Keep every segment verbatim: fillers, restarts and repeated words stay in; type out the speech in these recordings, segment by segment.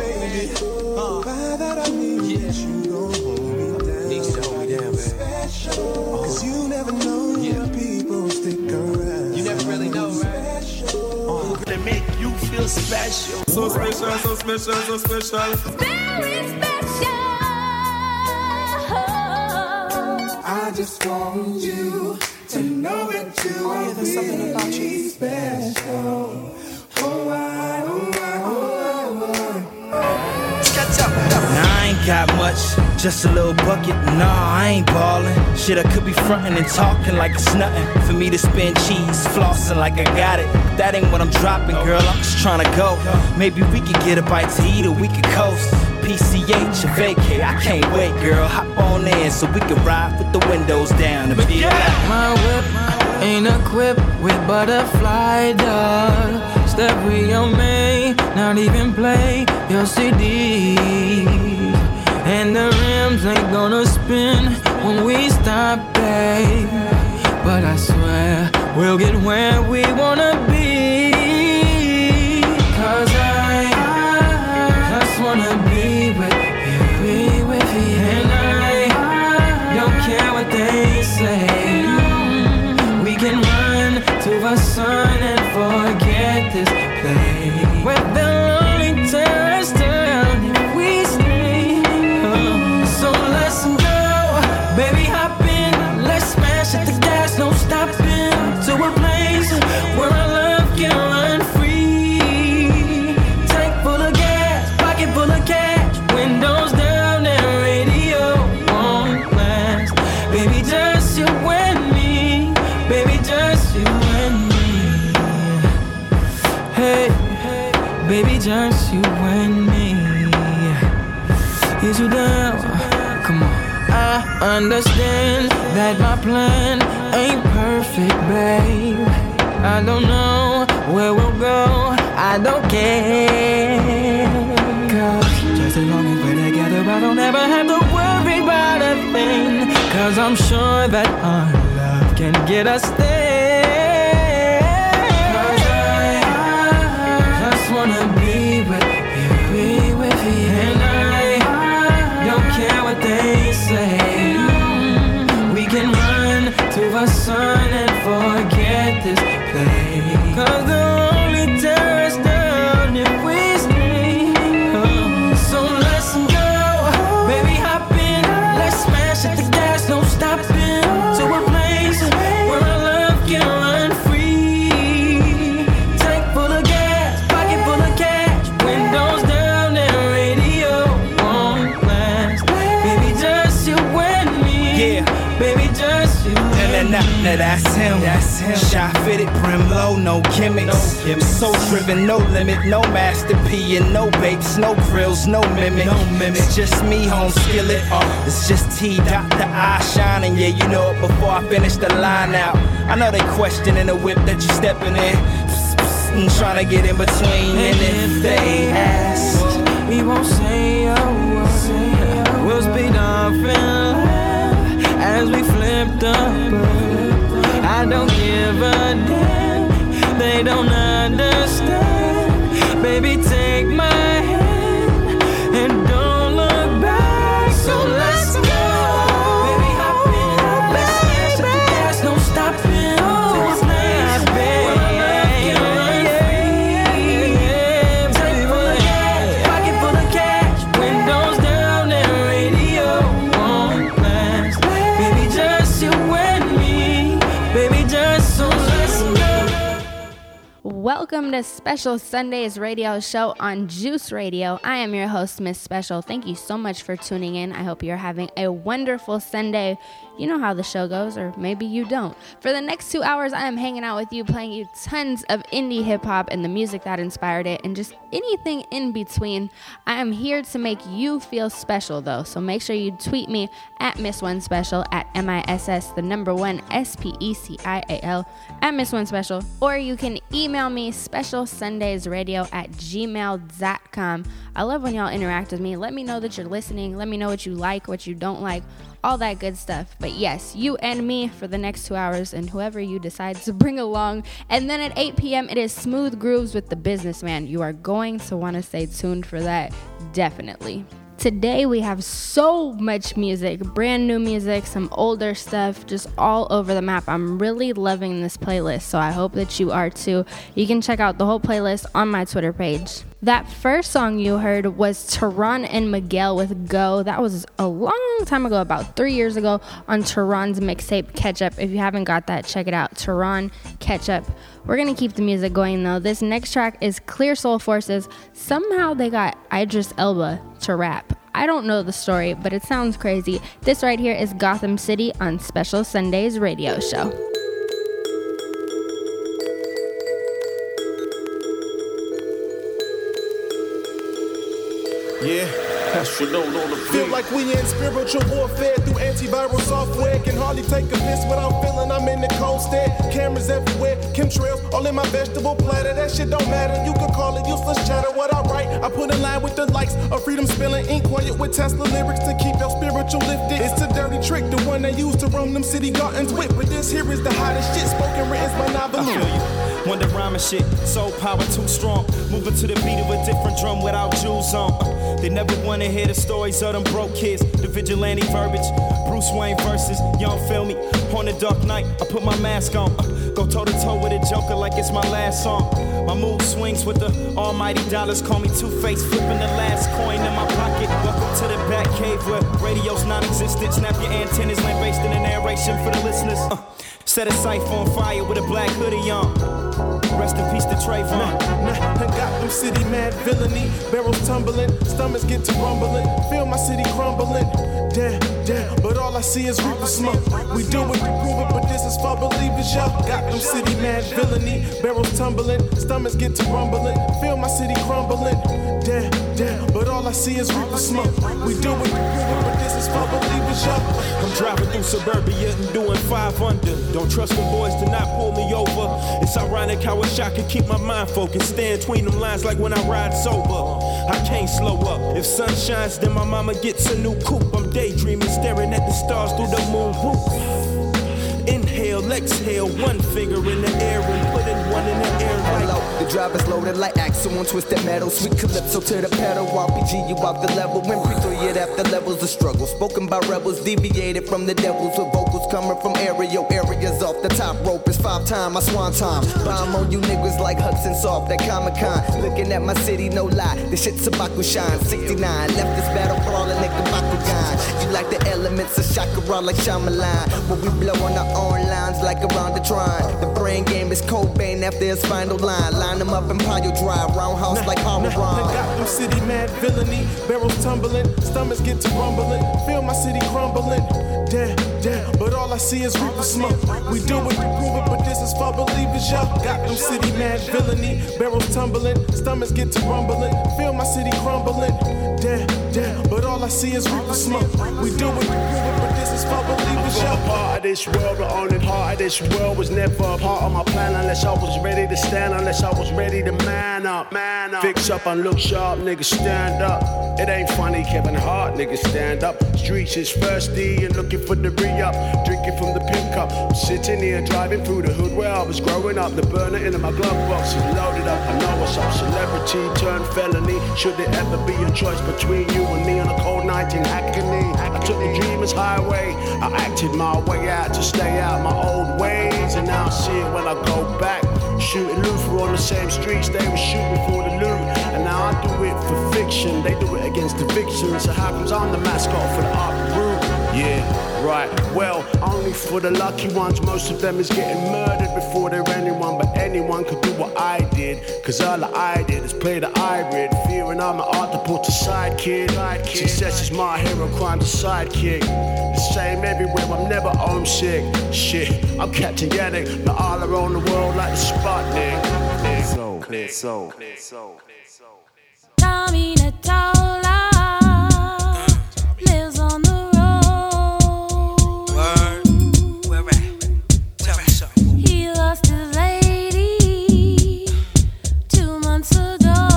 baby. Uh, by that I mean yeah. that you gon' hold me down. Need to hold me down, baby. Oh. Cause you never know yeah. when people stick around. You never really know, right? Oh. Who can make you feel special? So special, so special, so special. Very special. I just want you to know that you are really about you. Special. Oh, I, oh, I, oh, I, oh, I. Ketchup. Now I ain't got much, just a little bucket. Nah, I ain't ballin'. Shit, I could be frontin' and talkin' like it's nothing. For me to spend cheese, flossin' like I got it. That ain't what I'm dropping, girl. I'm just tryna go. Maybe we could get a bite to eat or we could coast. P C H or vacay, I can't wait, girl. Hop on in so we can ride with the windows down. But yeah, my whip ain't equipped with butterfly dog. Step with your main, not even play your C D. And the rims ain't gonna spin when we stop, babe. But I swear we'll get where we wanna be. Cause I, I just wanna be. We can run to the sun and forget this place. Where the lonely tears down if we stay. Oh. So let's go, baby, hop in. Let's smash at the gas, no stopping. To a place where our love can run free. Tank full of gas, pocket full of cash, windows down. Baby, just you and me. Is you down? Come on. I understand that my plan ain't perfect, babe. I don't know where we'll go. I don't care. Cause just as long as we're together, I don't ever have to worry about a thing. Cause I'm sure that our love can get us there. Wanna be with you, be with you, and I don't care what they say. We can run to the sun and forget this place. Cause the only tear is down if we stay. So let's go, baby, hop in. Let's smash at the gas, no stopping. To a place where our love can run free. Now that's him. That's him. Shy fitted, brim low, no gimmicks. No gimmicks. So driven, no limit, no Master P and no babes, no grills, no mimic. No mimic. It's just me, home skillet. Uh, it's just T, Doctor I shining. Yeah, you know it before I finish the line out. I know they questioning the whip that you stepping in. Psst, psst, and trying to get in between. And, and if they ask, we won't say a word. We'll speed up and laugh as we flip the bird. I don't give a damn, they don't understand. Baby, take my hand and don't look back. So let's go, baby, hop in. Let's smash the gas, no stopping. Let's smash, baby, yeah. Tank full of cash, pocket full of cash, windows down and radio on blast. Baby, just you and me. Baby, just so let's go. Welcome to Special Sundays radio show on Juice Radio. I am your host, Miss Special. Thank you so much for tuning in. I hope you're having a wonderful Sunday. You know how the show goes, or maybe you don't. For the next two hours, I am hanging out with you, playing you tons of indie hip-hop and the music that inspired it, and just anything in between. I am here to make you feel special, though, so make sure you tweet me at MissOneSpecial, at M I S S, the number one, S P E C I A L, at MissOneSpecial, or you can email me, special sundays radio at gmail dot com. I love when y'all interact with me. Let me know that you're listening. Let me know what you like, what you don't like, all that good stuff. But But yes, you and me for the next two hours and whoever you decide to bring along. And then at eight p.m. it is Smooth Grooves with The Businessman. You are going to want to stay tuned for that, definitely. Today we have so much music, brand new music, some older stuff, just all over the map. I'm really loving this playlist, so I hope that you are too. You can check out the whole playlist on my Twitter page. That first song you heard was Tehran and Miguel with Go. That was a long time ago, about three years ago, on Tehran's mixtape Ketchup. If you haven't got that, check it out. Tehran, Ketchup. We're going to keep the music going, though. This next track is Clear Soul Forces. Somehow they got Idris Elba to rap. I don't know the story, but it sounds crazy. This right here is Gotham City on Special Sundays radio show. Yeah, feel like we in spiritual warfare through antiviral software. Can hardly take a piss without feeling I'm in the cold stare. Cameras everywhere, chemtrails all in my vegetable platter. That shit don't matter, you could call it useless chatter. What I write, I put in line with the likes of freedom spilling ink. Quiet with Tesla lyrics to keep your spiritual lifted. It's a dirty trick, the one they use to roam them city gardens with. But this here is the hottest shit, spoken written's my novel. When the rhyming shit, soul power too strong. Moving to the beat of a different drum without jewels on. They never wanna hear the stories of them broke kids. The vigilante verbiage, Bruce Wayne versus, y'all feel me? On a dark night, I put my mask on. Uh, go toe to toe with a joker like it's my last song. My mood swings with the almighty dollars. Call me Two-Face, flipping the last coin in my pocket. Welcome to the back cave where radio's non-existent. Snap your antennas, land based in the narration for the listeners. Uh, set a cipher on fire with a black hoodie on. Rest in peace to Trayvon. Nah, nah, I got them city mad villainy. Barrels tumbling, stomachs get to rumbling. Feel my city crumbling. Damn, damn, but all I see is reaper smoke. We do it, we prove it, but this is for believers, yo. Got them city mad villainy. Barrels tumbling, stomachs get to rumbling. Feel my city crumbling. Damn, damn, but all I see is reaper smoke. We do it, we prove it, but this is for believers, yo. I'm driving through suburbia and doing five under. Don't trust the boys to not pull me over. It's ironic how I wish I could keep my mind focused. Stand between them lines like when I ride sober. I can't slow up. If sun shines, then my mama gets a new coupe. I'm daydreaming, staring at the stars through the moon roof. Inhale, exhale, one finger in the air and put in one in the air like hello. The driver's loaded like Axel on twisted metal. Sweet calypso to the pedal, R P G you off the level. When we throw it after levels of struggle. Spoken by rebels, deviated from the devils. With vocals coming from aerial areas off the top rope. It's five time, my swan time. Bomb on you niggas like Hudson Soft, that Comic-Con. Looking at my city, no lie, this shit's a Baku shine. sixty-nine, left this battle brawling like the Bakugan. You like the elements of chakra like Shyamalan. When we blow on our own lines like around the Tron. The brain game is Cobain after his final line. Line them up and pile drive, roundhouse nah, like Howard nah, Ron. I got them city mad villainy, barrels tumbling, stomachs get to rumbling, feel my city crumbling. Damn, damn, but all I see is reaper smoke. We do it, we prove it, but this is for believers, yo. Got them city mad villainy, barrels tumbling, stomachs get to rumbling, feel my city crumbling. Damn, damn, but all I see is reaper smoke. We do it, we prove it, but this is for believers, yo. I'm a part of this world, the only part of this world was never a part of my plan unless I was ready to stand, unless I was was ready to man up, man up. Fix up and look sharp, nigga stand up. It ain't funny, Kevin Hart, nigga stand up. Streets is thirsty and looking for the re-up. Drinking from the pink cup. I'm sitting here driving through the hood where I was growing up. The burner in my glove box is loaded up. I know what's up. Celebrity turned felony. Should there ever be a choice between you and me on a cold night in agony? I took the dreamer's highway. I acted my way out to stay out my old ways. And now I see it when I go back. Shooting loot for all the same streets, they were shooting for the loot. And now I do it for fiction, they do it against eviction. So how comes I'm the mascot for the art route? Yeah, right, well, only for the lucky ones. Most of them is getting murdered before they're anyone. But anyone could do what I did, cause all I did is play the hybrid. Fearing I'm an art to put to side kid. Success is my hero, crime's a sidekick. The same everywhere, I'm never homesick. Shit, I'm Captain Yannick, but all around the world like the spy. Clear soul, clear soul, clear soul. Tommy Natola lives on the road. Word, where at? Tell me something. He lost his lady two months ago.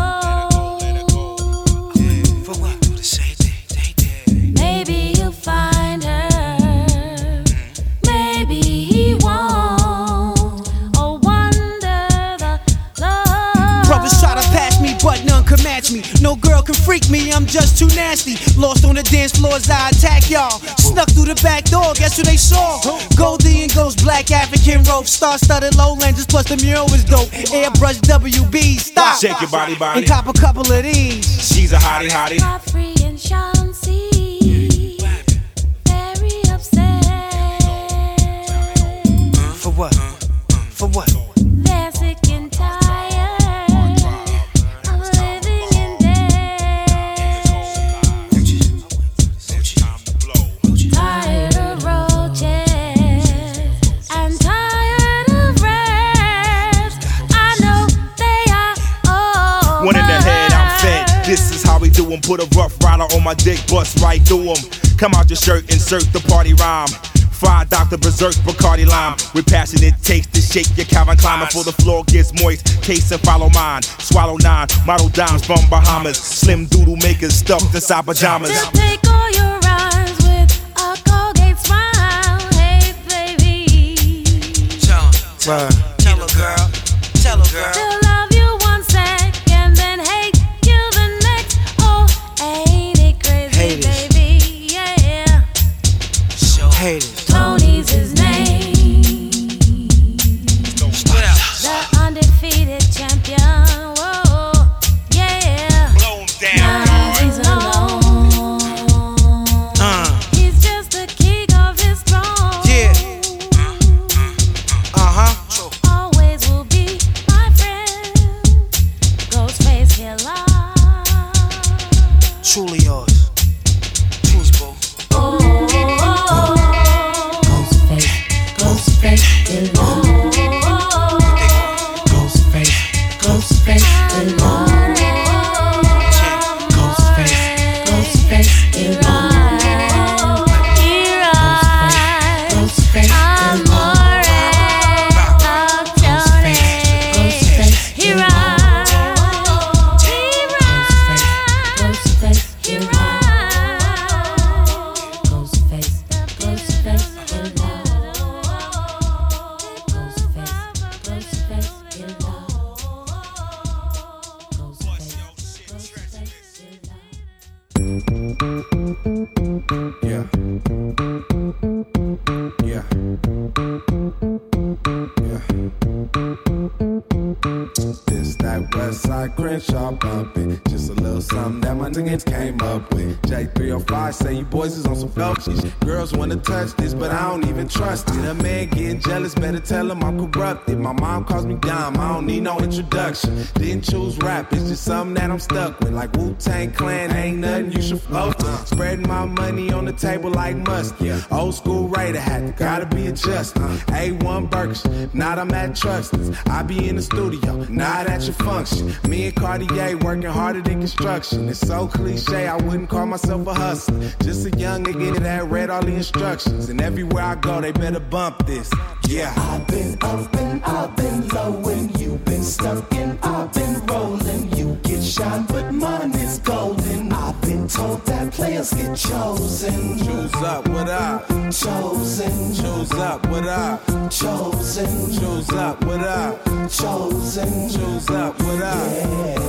For what? For the same thing they did. Maybe you'll find her freak me, I'm just too nasty. Lost on the dance floor as I attack y'all. Snuck through the back door, guess who they saw? Goldie and Ghost, black African rope. Star-studded lowlanders, plus the mural is dope. Airbrush W B, stop. Shake your body, body. And cop a couple of these. She's a hottie, hottie. Godfrey and Chauncey, very upset. For what? For what? They're sick and tired of living in debt. Tired of roaches and tired of rest. I know they are over. One in the head, I'm fed. This is how we do 'em. Put a rough rider on my dick, bust right through 'em. Come out your shirt, insert the party rhyme. Fry Doctor Berserk, Bacardi Lime. With passion it takes to shake your Calvin Klein before the floor gets moist. Case and follow mine. Swallow nine. Model dimes from Bahamas. Slim doodle makers stuffed inside pajamas. They'll take all your rhymes with a Colgate smile. Hey, baby. Tell 'em. Tell 'em. Tell 'em, girl. Tell 'em, girl. They'll love you one sec and then hate you the next. Oh, ain't it crazy, hate it, baby? Yeah, yeah. Sure. Hate it. Tony's his name. The undefeated champion. Whoa, yeah. Blow him down. Now he's alone. Uh. He's just the king of his throne. Yeah. Uh huh. Always will be my friend. Ghostface Killer. Truly yours. Choose both. Oh. Girls wanna touch this, but I don't even trust it. A man getting jealous, better tell him I'm corrupted. My mom calls me Dom, I don't need no introduction. Didn't choose rap, it's just something that I'm stuck with. Like Wu-Tang Clan, ain't nothing you should float. Spreading my money on the table like mustard. Old school Raider hat, gotta be adjusted. A one Berkshire, not I'm at Trustin's. I be in the studio, not at your function. Me and Cartier working harder than construction. It's so cliche, I wouldn't call myself a hustler. Just a young nigga that read all the instructions, and everywhere I go, they better bump this. Yeah. I've been up and I've been low, and you've been stuck and I've been rolling. You get shot, but mine is golden. I've been told that players get chosen. Choose up, what up? Chosen. Choose up, what up? Chosen. Choose up, what up? Chosen. Choose up, what up? Yeah.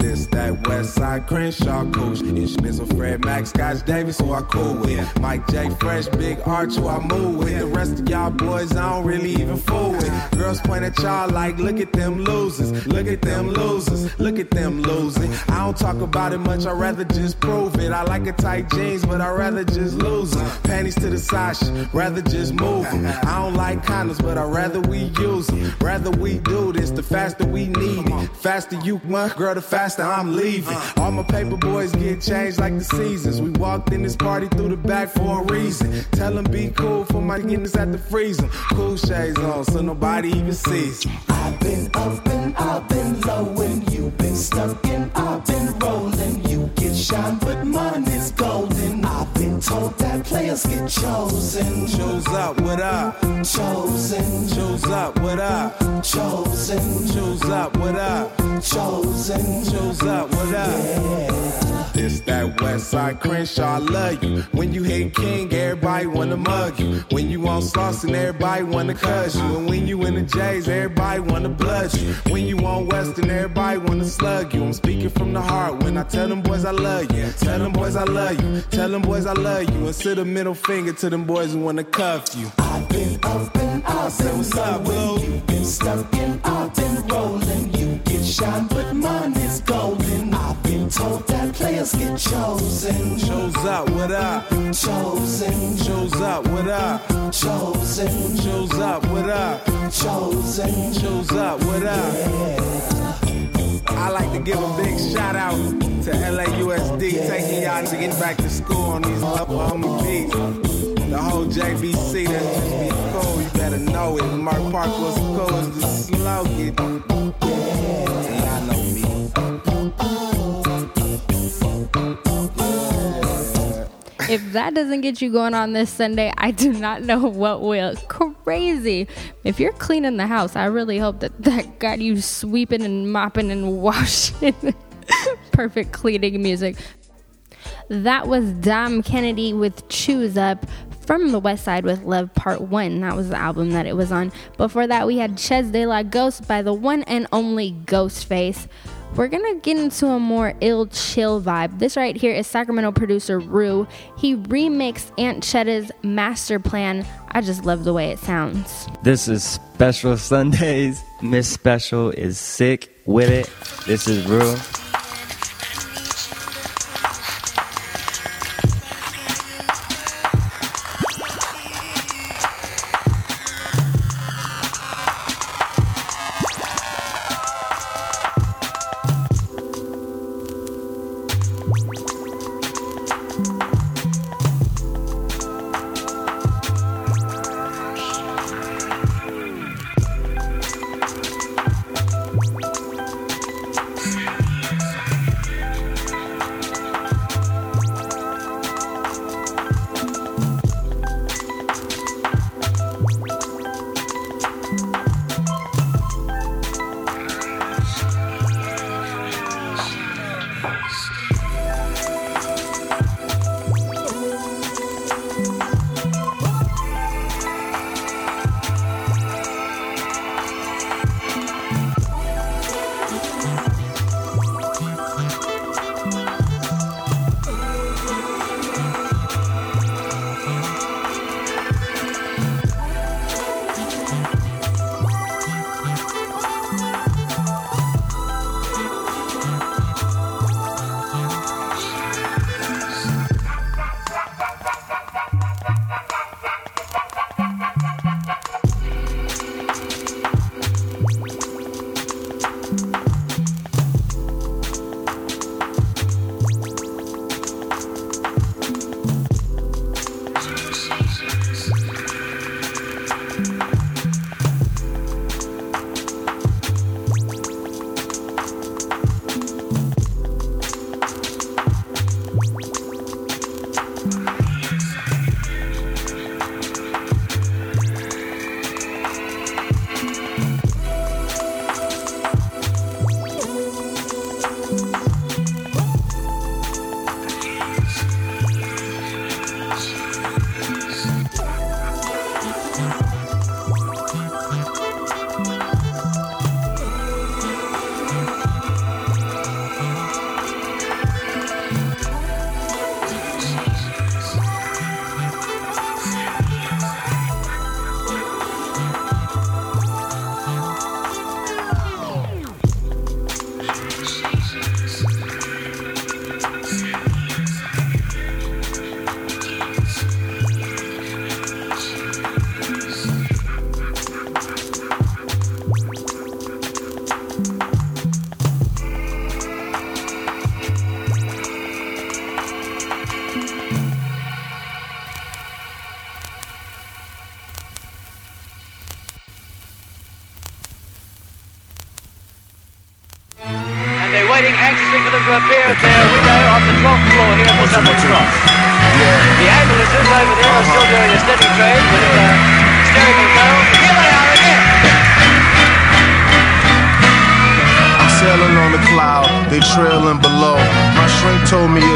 This that West Side Crenshaw coach. It's Mister Fred Max, Scotch Davis, who I cool with. Mike J. Fresh, Big Arch, who I move with. The rest of y'all boys, I don't really even fool with. Girls point at y'all like, look at them losers. Look at them losers. Look at them losing. I don't talk about it much, I'd rather just prove it. I like a tight jeans, but I'd rather just lose them. Panties to the side, shit, rather just move them. I don't like condoms, but I'd rather we use them. Rather we do this, the faster we need it. Faster you want, girl, the faster I'm leaving. All my paper boys get changed like the seasons. We walked in this party through the back for a reason. Tell them be cool for my goodness at the freezer. Cool shades on so nobody even sees. I've been up and I've been low, and you've been stuck and I've been rolling. You get shot, but mine is golden. I've been told that players get chosen. Choose up, what up? Chosen. Choose up, what up? Chosen. Choose up, what up? Chosen. Choose up, what up? Yeah. It's that way. West Side Crenshaw, I love you. When you hate King, everybody wanna mug you. When you on sauce and everybody wanna cuss you. And when you in the J's, everybody wanna blood you. When you on Western, everybody wanna slug you. I'm speaking from the heart when I tell them boys I love you. Tell them boys I love you. Tell them boys I love you. And sit a middle finger to them boys who wanna cuff you. I've been up and out, say what's up, bro. You've been stuck and out and rolling. You get shot, but mine is golden. I've been told that players get chosen. Shows up, what up? Chosen. Shows up, what up? Chosen. Shows up, what up? Chosen. Shows up, what up? Yeah. I like to give a big shout out to L A U S D, yeah. Taking y'all to get back to school on these upper homie beats. The whole J B C, that's just be cool, you better know it. Mark Park was cool as the slogan. And I know me. Yeah. If that doesn't get you going on this Sunday, I do not know what will. Crazy. If you're cleaning the house, I really hope that that got you sweeping and mopping and washing. Perfect cleaning music. That was Dom Kennedy with Chews Up from the West Side with Love Part one. That was the album that it was on. Before that, we had Cherchez La Ghost by the one and only Ghostface. We're going to get into a more ill chill vibe. This right here is Sacramento producer Rue. He remixed Aunt Chetta's Master Plan. I just love the way it sounds. This is Special Sundays. Miss Special is sick with it. This is Rue.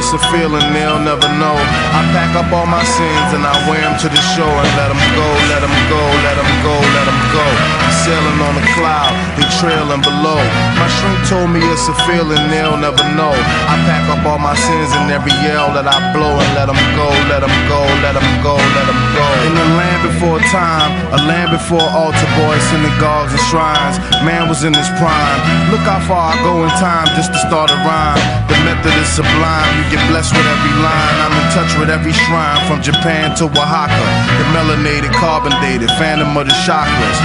It's a feeling they'll never know. I pack up all my sins and I wear them to the shore and let them go, let them go, let them go, let them go. I'm sailing on a cloud, they trailing below. My shrink told me it's a feeling they'll never know. I pack up all my sins and every yell that I blow and let them go, let them go, let them go, let them go. In a land before time, a land before altar boys, synagogues and shrines, man was in his prime. Look how far I go in time just to start a rhyme. The method is sublime, you get blessed with every line. I'm in touch with every shrine from Japan to Oaxaca. The melanated, carbon dated, phantom of the chakras.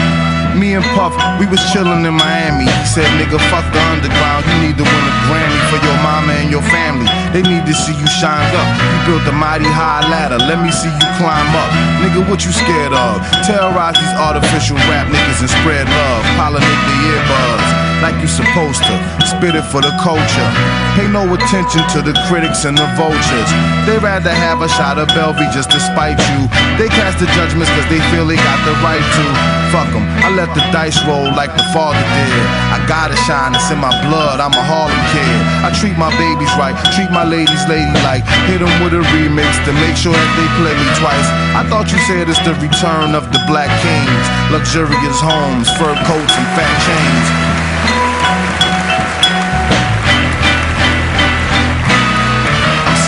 Me and Puff, we was chillin' in Miami. He said, nigga, fuck the underground. You need to win a Grammy for your mama and your family. They need to see you shined up. You built a mighty high ladder. Let me see you climb up. Nigga, what you scared of? Terrorize these artificial rap niggas and spread love. Pollinate the earbuds like you supposed to, spit it for the culture. Pay no attention to the critics and the vultures. They rather have a shot of Belvy just to spite you. They cast the judgments cause they feel they got the right to. Fuck them, I let the dice roll like the father did. I gotta shine, it's in my blood, I'm a Harlem kid. I treat my babies right, treat my ladies ladylike. Hit them with a remix to make sure that they play me twice. I thought you said it's the return of the black kings. Luxurious homes, fur coats and fat chains.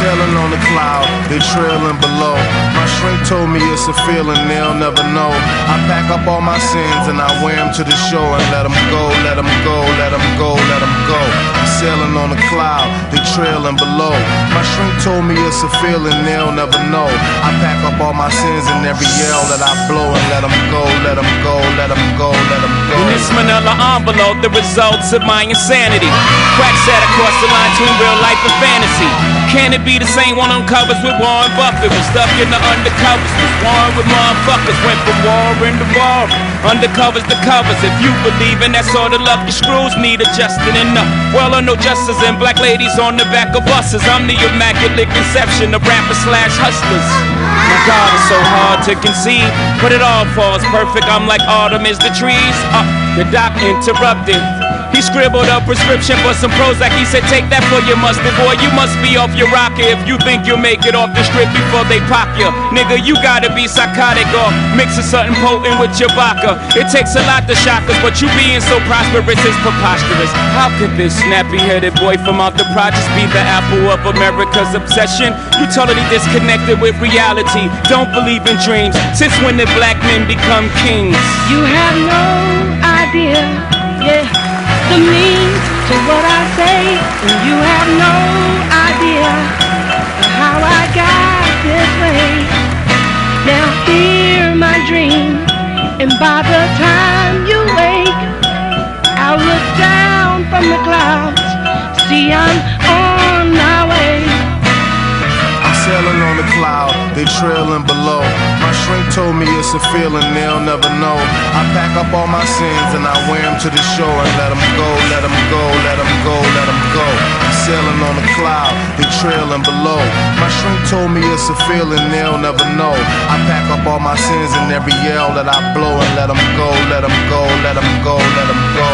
Sailing on the cloud, they trailing below. My shrink told me it's a feeling they'll never know. I pack up all my sins and I wear them to the shore and let them go, let them go, let them go, let them go. I'm sailing on the cloud, they trailing below. My shrink told me it's a feeling they'll never know. I pack up all my sins and every yell that I blow and let them go, let them go, let them go, let them go. In this manila envelope, the results of my insanity. Crack set across the line between real life and fantasy. Can it be the same one on covers with Warren Buffett? Was stuck in the undercovers, was warring with motherfuckers. Went from warring to warring, undercovers to covers. If you believe in that sort of love, the screws need adjusting. In the world of no justice and black ladies on the back of buses, I'm the immaculate conception of rapper slash hustlers. My God, it's so hard to conceive, but it all falls perfect. I'm like autumn is the trees. Uh, the doc interrupted. He scribbled a prescription for some Prozac. He said, take that for your mustard, boy. You must be off your rocker if you think you'll make it off the strip before they pop ya. Nigga, you gotta be psychotic or mixing something potent with your vodka. It takes a lot to shock us, but you being so prosperous is preposterous. How could this snappy-headed boy from out the projects be the apple of America's obsession? You totally disconnected with reality. Don't believe in dreams. Since when did black men become kings? You have no idea, yeah, the means to what I say, and you have no idea of how I got this way. Now hear my dream, and by the time you wake, I'll look down from the clouds, see I'm on my way. I'm sailing on the cloud, they trailing below. My shrink told me it's a feeling they'll never know. I pack up all my sins and I wear them to the shore and let them go, let them go, let them go, let them go. I'm sailing on a cloud, they trailing below. My shrink told me it's a feeling they'll never know. I pack up all my sins and every yell that I blow and let them go, let them go, let them go, let them go.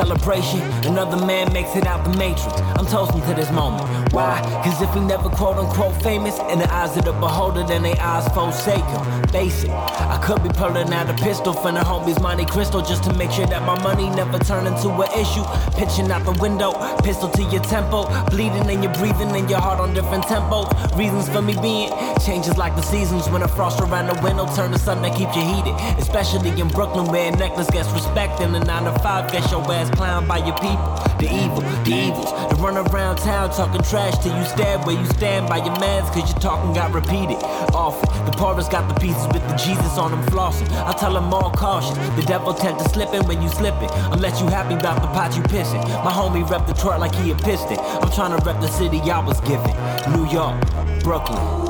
Celebration, another man makes it out the matrix. I'm toasting to this moment. Why? Cause if he never quote unquote famous, in the eyes of the beholder, then they eyes forsake him. Basic. I could be pulling out a pistol from the homies Monte Cristo just to make sure that my money never turn into an issue. Pitching out the window, pistol to your tempo, bleeding and you're breathing and your heart on different tempos. Reasons for me being changes like the seasons. When a frost around the window, turn to something that keeps you heated. Especially in Brooklyn where a necklace gets respect and a nine to five gets your ass clown by your people. The evil, the evils, the run around town talking trash till you stand where you stand by your mans, cause your talking got repeated often. The poorest got the pieces with the Jesus on them flossing. I tell them all caution, the devil tend to slip in when you slipping, unless you happy about the pot you pissing. My homie rep Detroit like he a piston. I'm trying to rep the city I was given, New York, Brooklyn.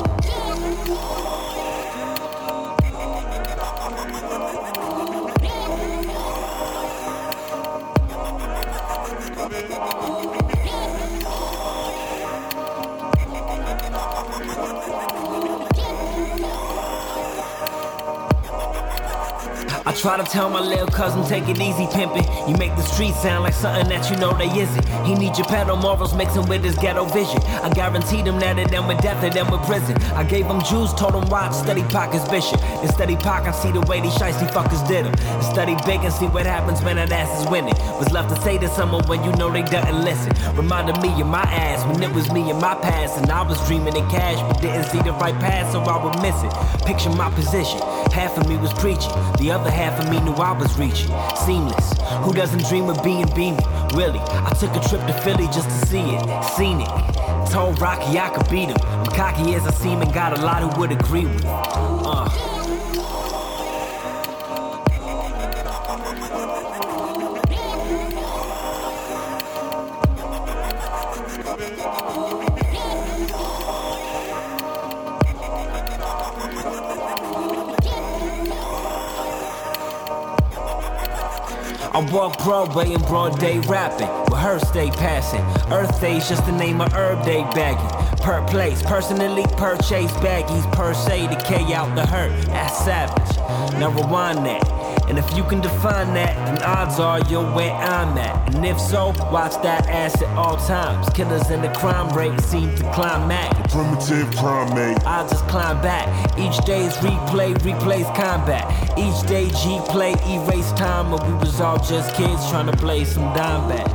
Try to tell my little cousin, take it easy, pimpin'. You make the street sound like something that you know they isn't. He need your pedal morals, mixin' with his ghetto vision. I guaranteed him that it done with death, it done with prison. I gave him juice, told him watch, study Pockets Bishop. And study Pac, I see the way these shiesty fuckers did him. And study big and see what happens when that ass is winning. Was left to say to someone when you know they doesn't listen. Reminded me of my ass when it was me and my past. And I was dreaming in cash, but didn't see the right path, so I would miss it. Picture my position. Half of me was preaching, the other half of me knew I was reaching. Seamless, who doesn't dream of being beaming? Really, I took a trip to Philly just to see it, seen it. Told Rocky I could beat him. I'm cocky as I seem and got a lot who would agree with. Uh. I walk Broadway in broad day rapping, rehearse day passing. Earth Day's just the name of Herb Day bagging. Per place, personally purchase baggies, per se to K out the hurt. That's savage. Now rewind that. And if you can define that, then odds are you're where I'm at. And if so, watch that ass at all times. Killers and the crime rate seem to climb back. The primitive primate. I just climb back. Each day's replay, replays combat. Each day G play, erase time, but we was all just kids trying to play some dime back.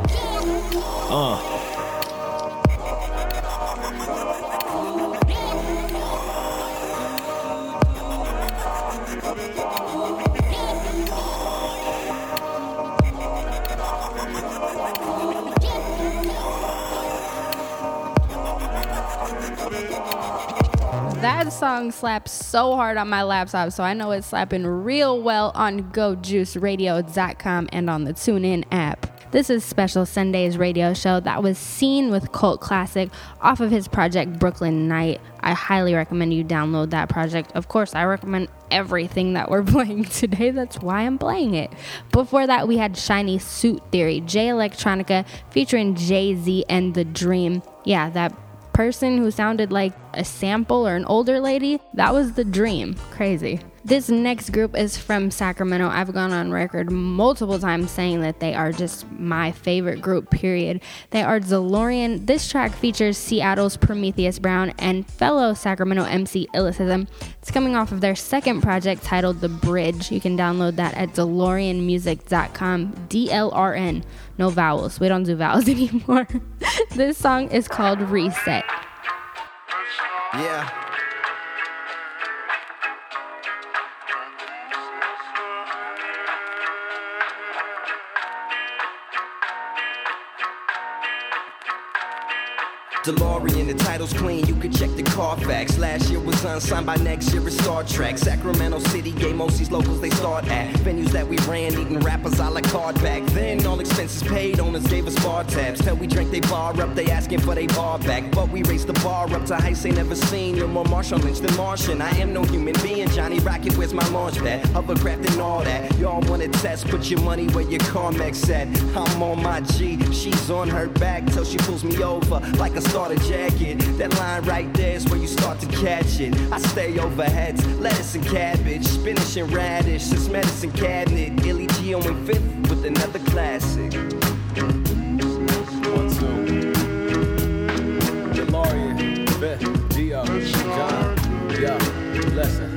Uh. That song slaps so hard on my laptop, so I know it's slapping real well on go juice radio dot com and on the TuneIn app. This is Special Sundays radio show that was Seen with Cult Classic off of his project Brooklyn Night. I highly recommend you download that project. Of course, I recommend everything that we're playing today. That's why I'm playing it. Before that, we had Shiny Suit Theory, Jay Electronica featuring Jay-Z and The Dream. Yeah, that person who sounded like a sample or an older lady, that was The Dream. Crazy. This next group is from Sacramento. I've gone on record multiple times saying that they are just my favorite group, period. They are DeLorean. This track features Seattle's Prometheus Brown and fellow Sacramento M C Illicism. It's coming off of their second project titled The Bridge. You can download that at DeLorean music dot com, D L R N. No vowels. We don't do vowels anymore. This song is called Reset. Yeah. DeLorean, the title's clean, you can check the Carfax. Last year was unsigned, by next year it's Star Trek. Sacramento City gave most these locals they start at. Venues that we ran, eating rappers a la carte back then. All expenses paid, owners gave us bar tabs. Till we drank they bar up, they asking for they bar back. But we raised the bar up to heights they never seen. You're more Marshall Lynch than Martian. I am no human being. Johnny Rocket, where's my launch pad? Hovercraft and all that. Y'all want to test, put your money where your Carmex at. I'm on my G, she's on her back till she pulls me over like a starter jacket. That line right there is where you start to catch it. I stay over heads, lettuce and cabbage, spinach and radish, this medicine cabinet. Illy Geo in fifth with another classic. One, two. DeLorean, Fifth, Geo, John, yo, listen.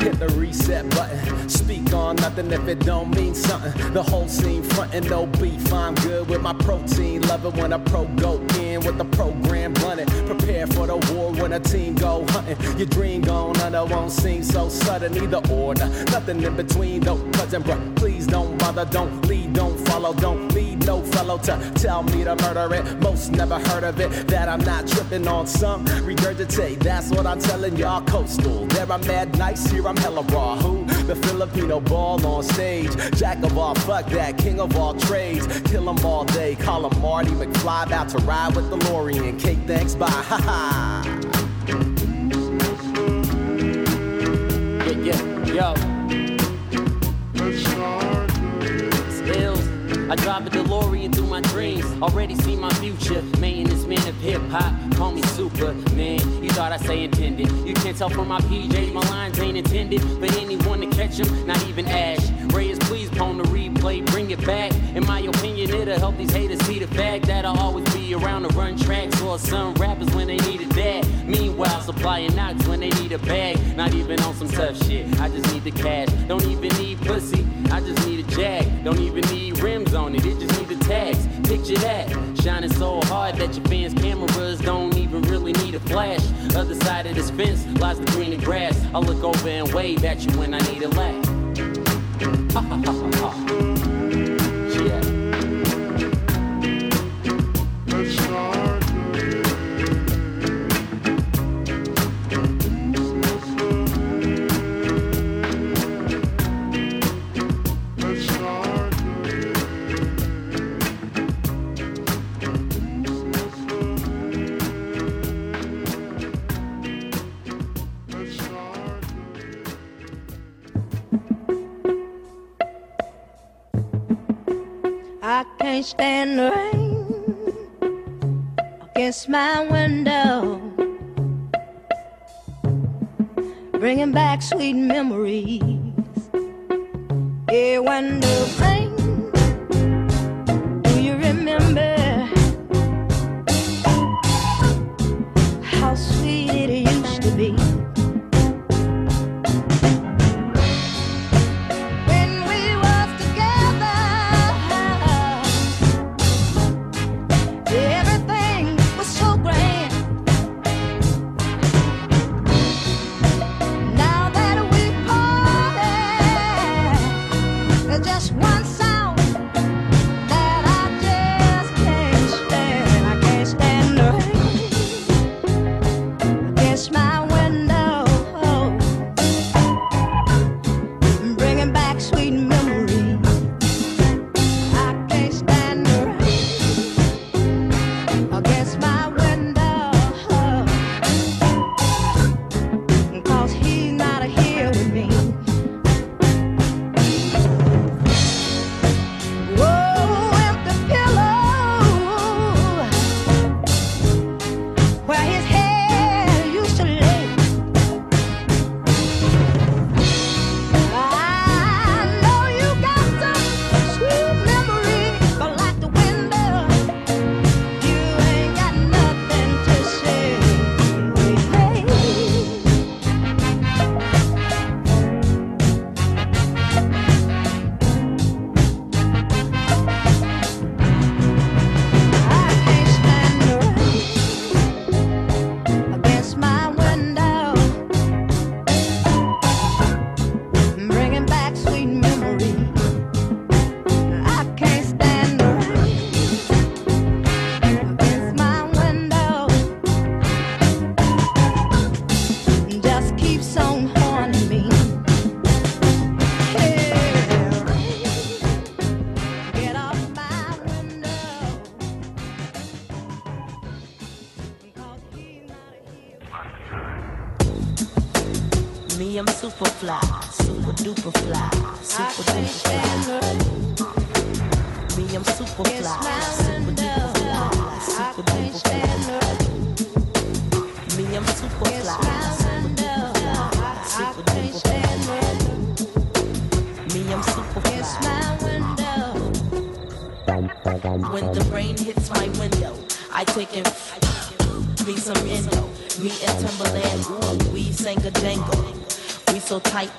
Hit the reset button. Speak on nothing if it don't mean something. The whole scene frontin', no beef. I'm good with my protein. Love it when a pro go in with the program blunted. Prepare for the war when a team go hunting. Your dream gone under won't seem so sudden. Either order, nothing in between though. Cousin, bruh, please don't bother. Don't lead, don't follow. Don't lead no fellow to tell me to murder it. Most never heard of it. That I'm not tripping on some regurgitate. That's what I'm telling y'all. Coastal, there I'm mad nice. Here I'm hella raw, who? The Filipino ball on stage. Jack of all, fuck that, king of all trades. Kill them all day, call him Marty McFly. About to ride with the DeLorean. Cake, thanks, bye, ha ha. Yeah, yeah, yo. Stills, I drive a DeLorean through my dreams. Already see my future. Maintenance man of hip-hop, call me Superman. You thought I say intended. You can't tell from my P Js, my lines ain't intended. But anyone to catch them, not even Ash. prayers, please pon the replay, bring it back. In my opinion, it'll help these haters see the fact that I'll always be around to run tracks or some rappers when they needed that. Meanwhile, supplying knocks when they need a bag. Not even on some tough shit, I just need the cash. Don't even need pussy, I just need a jack. Don't even need rims on it, it just need the tags. Picture that, shining so hard that your fans' cameras don't even really need a flash. Other side of this fence lies the green and grass. I look over and wave at you when I need a laugh. Ha ha ha ha ha. Yeah. Let's start. Can't stand the rain against my window, bringing back sweet memories. Yeah, when the rain, do you remember how sweet it used to be?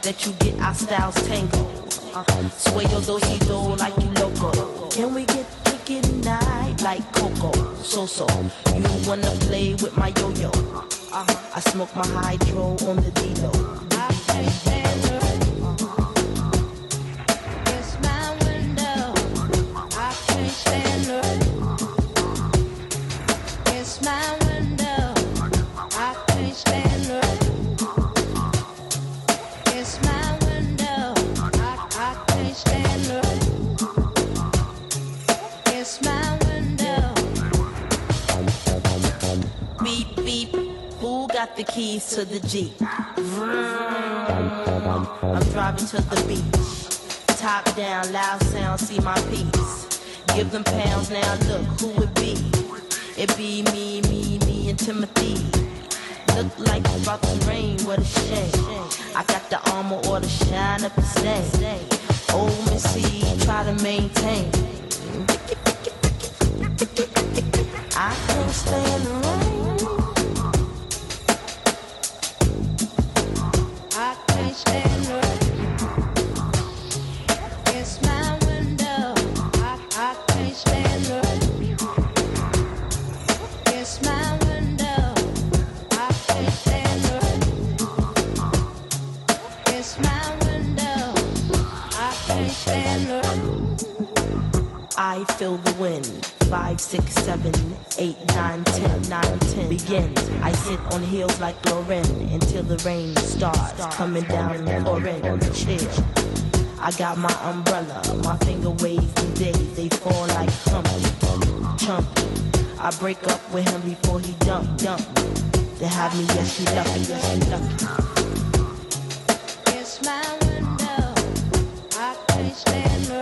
That you get our styles tangled. Uh, Sway your dozy do like you loco. Can we get thick and night like Coco? So so, you wanna play with my yo yo? Uh, I smoke my hydro on the D-Lo. I can't stand the rain. It's my window. I can't stand the rain. It's my window. I can't stand the rain. The keys to the Jeep. Vroom. I'm driving to the beach. Top down, loud sound, see my peace. Give them pounds now, look who it be. It be me, me, me, and Timothy. Look like it's about to rain, what a shame. I got the armor or the shine up the same. old Missy try to maintain. I can't stay in the rain. I can't stay in the rain. It's my window. I, I can't stay in the rain. It's my window. I can't stay in the rain. It's my window. I can't stay in the rain. I feel the wind. Five, six, seven, eight, nine, ten, nine, ten. Begins. I sit on heels like Lauren until the rain starts coming down orange. Chill. I got my umbrella, my finger waves and days they fall like humpy, chumpy. I break up with him before he dump, dump me. They have me, yes, you lucky, yes, you lucky. It's my window. I can't stand her.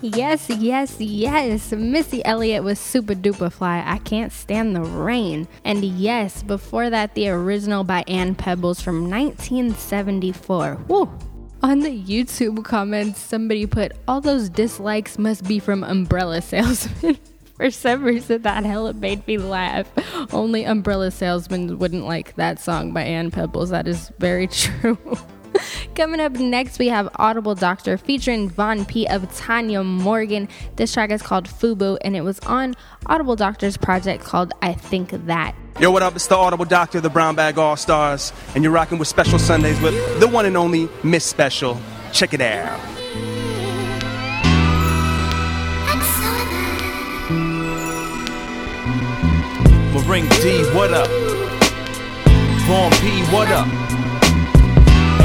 Yes, yes, yes. Missy Elliott was Super Duper Fly. I Can't Stand the Rain. And yes, before that, the original by Ann Peebles from nineteen seventy-four. Woo! On the YouTube comments, somebody put, all those dislikes must be from umbrella salesmen. For some reason, that hella made me laugh. Only umbrella salesmen wouldn't like that song by Ann Peebles. That is very true. Coming up next, we have Audible Doctor featuring Von P of Tanya Morgan. This track is called Fubu, and it was on Audible Doctor's project called I Think That. Yo, what up? It's the Audible Doctor, the Brown Bag All-Stars, and you're rocking with Special Sundays with the one and only Miss Special. Check it out. Ring D, what up? Von P, what up?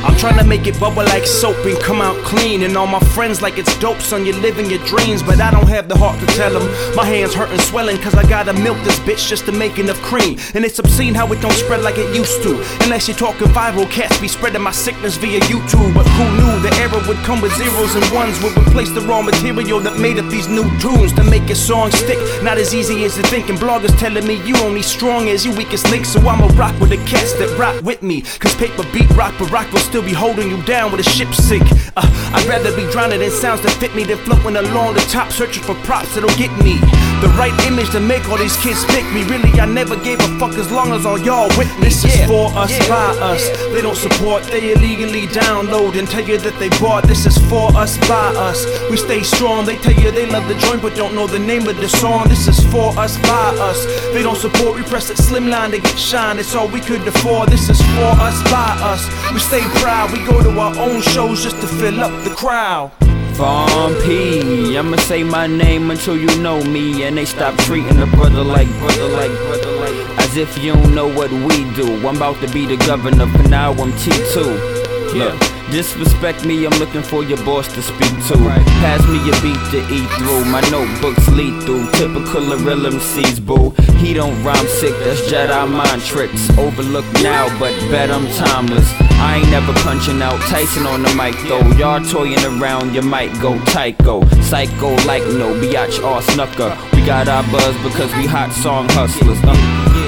I'm trying to make it bubble like soap and come out clean. And all my friends like it's dope, son, you're living your dreams. But I don't have the heart to tell them. My hands hurt and swelling cause I gotta milk this bitch just to make enough cream. And it's obscene how it don't spread like it used to. Unless you're talking viral, cats be spreading my sickness via YouTube. But who knew the era would come with zeros and ones? Would replace the raw material that made up these new tunes to make a song stick. Not as easy as you think. And bloggers telling me you only strong as your weakest link. So I'ma rock with the cats that rock with me. Cause paper beat rock, but rock was still be holding you down with a ship sink. uh, I'd rather be drowning in sounds that fit me than floating along the top searching for props that'll get me the right image to make all these kids pick me. Really, I never gave a fuck as long as all y'all with me. This yeah. is for us, yeah. by us, yeah. They don't support, they illegally download and tell you that they bought. This is for us, by us, we stay strong. They tell you they love the joint but don't know the name of the song. This is for us, by us, they don't support, we press it slimline to get shine. It's all we could afford. This is for us, by us, we stay proud. We go to our own shows just to fill up the crowd. Von P, I'ma say my name until you know me. And they stop treating a brother like, brother like, brother like, as if you don't know what we do. I'm about to be the governor, for now I'm T two. Yeah. Look. Disrespect me, I'm looking for your boss to speak to. Pass me a beat to eat through. My notebook's lethal, typical of real M Cs, boo. He don't rhyme sick, that's Jedi mind tricks. Overlooked now, but bet I'm timeless. I ain't never punching out Tyson on the mic though. Y'all toying around, you might go tycho. Psycho like no, biatch or snucker. We got our buzz because we hot song hustlers. um,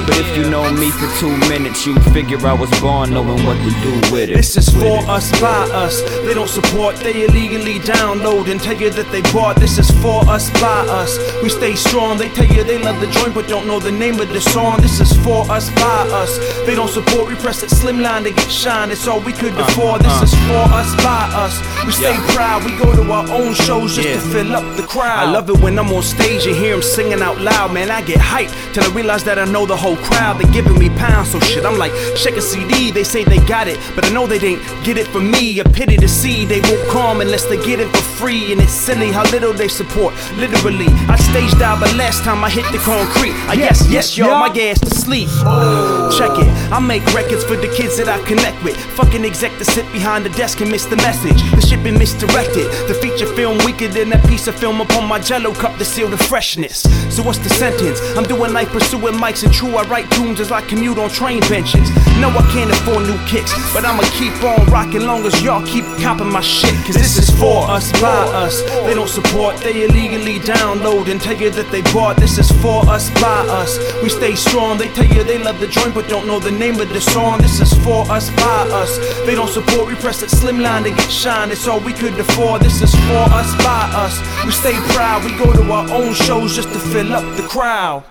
But if you know me for two minutes, you figure I was born knowing what to do with it. This is for us, by us. They don't support, they illegally download and tell you that they bought. This is for us, by us. We stay strong, they tell you they love the joint but don't know the name of the song. This is for us, by us. They don't support, we press it slimline to get shine. It's all we could afford. This uh, uh. is for us, by us. We stay yeah. proud, we go to our own shows just yeah. to fill up the crowd. I love it when I'm on stage, you hear them singing out loud. Man, I get hyped till I realize that I know the whole crowd. They giving me pounds, so shit, I'm like, check a C D. They say they got it, but I know they didn't get it from me. A pity to see they won't come unless they get it for free. And it's silly how little they support, literally. I stage dive, but last time I hit the concrete. I yes, yes, yes y'all, my gas to sleep. Oh. Check it, I make records for the kids that I connect with. Fucking exec to sit behind the desk and miss the message. The shit been misdirected. The feature film weaker than that piece of film upon my Jello cup to seal the freshness. So what's the sentence? I'm doing life, pursuing mics and true. I write tunes as I commute on train benches. No, I can't afford new kicks, but I'ma keep on rocking long as y'all keep copping my shit. Cause this, this is for us, by us. They don't support, they illegally download and tell you that they bought. This is for us, by us. We stay strong, they tell you they love the joint but don't know the name of the song. This is for us, by us. They don't support, we press it slimline to get shine. It's all we could afford. This is for us, by us. We stay proud, we go to our own shows just to fill up the crowd.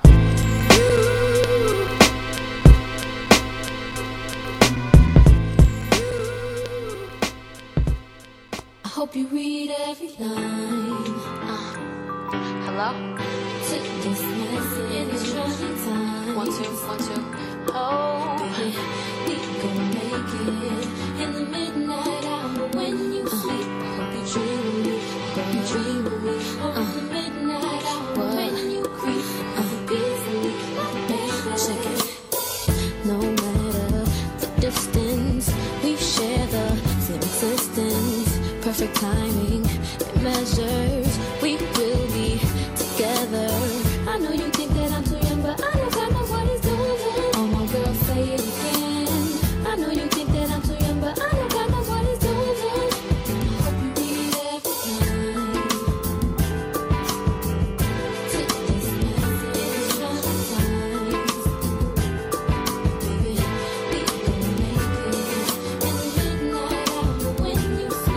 Hope you read every line. Uh, hello? To this message in this trying time. One, two, one, two. Oh, baby, we gon' make it in the midnight hour when you sleep. I hope you dream of me. I hope you dream of me. On the midnight hour what? When you creep. I hope easily. Check it. No matter the distance, we share the same existence. Perfect timing, it measures, we will be together. I know you think that I'm too young, but I don't got nobody's doing. Oh my girl, say it again. I know you think that I'm too young, but I don't got nobody's doing. I hope you read every time. Take this message from the time. Baby, we gon' make it in the midnight hour when you sleep.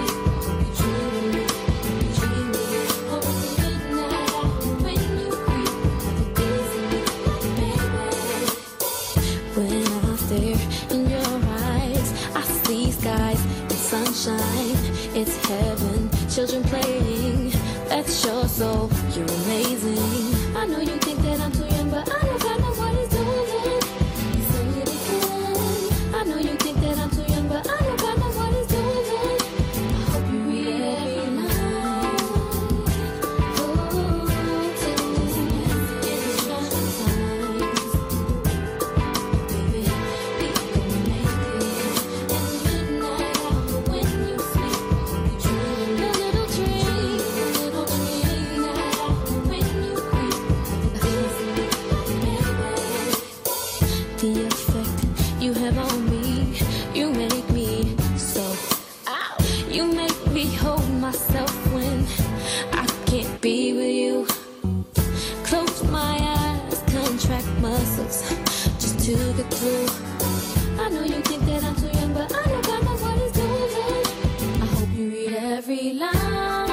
Sunshine, it's heaven, children playing, that's your soul, you're amazing. I know you think that I'm too young, but I don't got nobody's doing. Say it again. I know you think that I'm too young, but I don't got nobody's doing. I hope you read every night. Oh, take this message from the times. Baby, we gon' make it in the midnight. The effect you have on me, you make me so out. You make me hold myself when I can't be with you. Close my eyes, contract muscles just to get through. I know you think that I'm too young, but I don't got nobody's doing. I hope you read every line.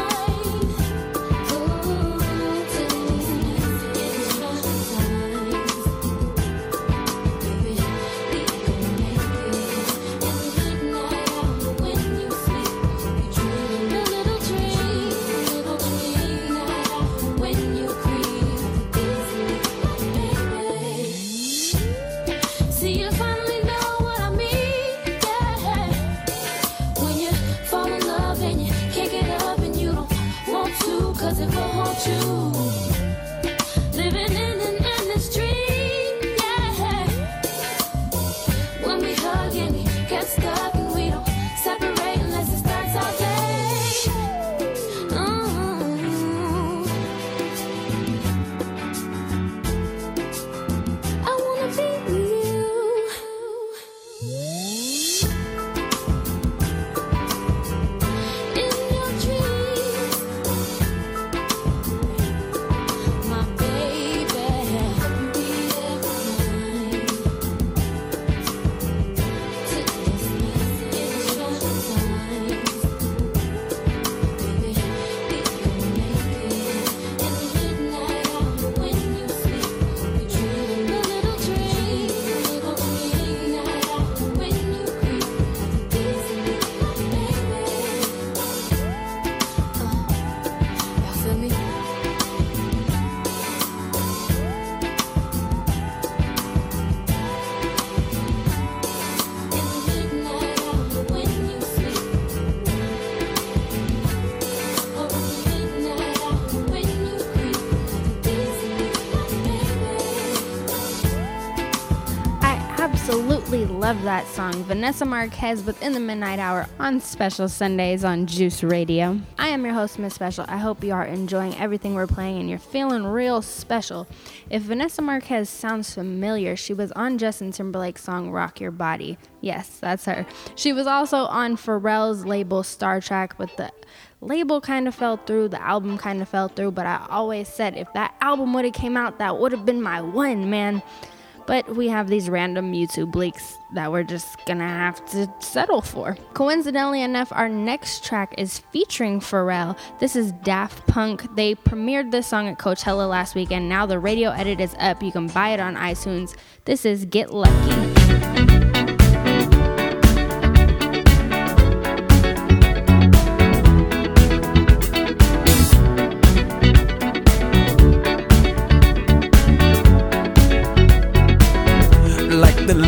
Get stuck and we don't separate unless it's Absolutely love that song. Vanessa Marquez within the Midnight Hour on Special Sundays on Juice Radio. I am your host, Miss Special. I hope you are enjoying everything we're playing and you're feeling real special. If Vanessa Marquez sounds familiar, she was on Justin Timberlake's song Rock Your Body. Yes, that's her. She was also on Pharrell's label Star Trek, but the label kind of fell through, the album kind of fell through, but I always said if that album would have came out, that would have been my one, man. But we have these random YouTube leaks that we're just gonna have to settle for. Coincidentally enough, our next track is featuring Pharrell. This is Daft Punk. They premiered this song at Coachella last week, and now the radio edit is up. You can buy it on iTunes. This is Get Lucky. The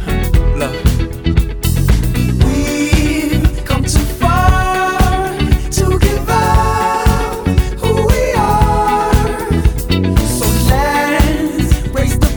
Huh. Love. We've come too far to give up who we are. So let's raise the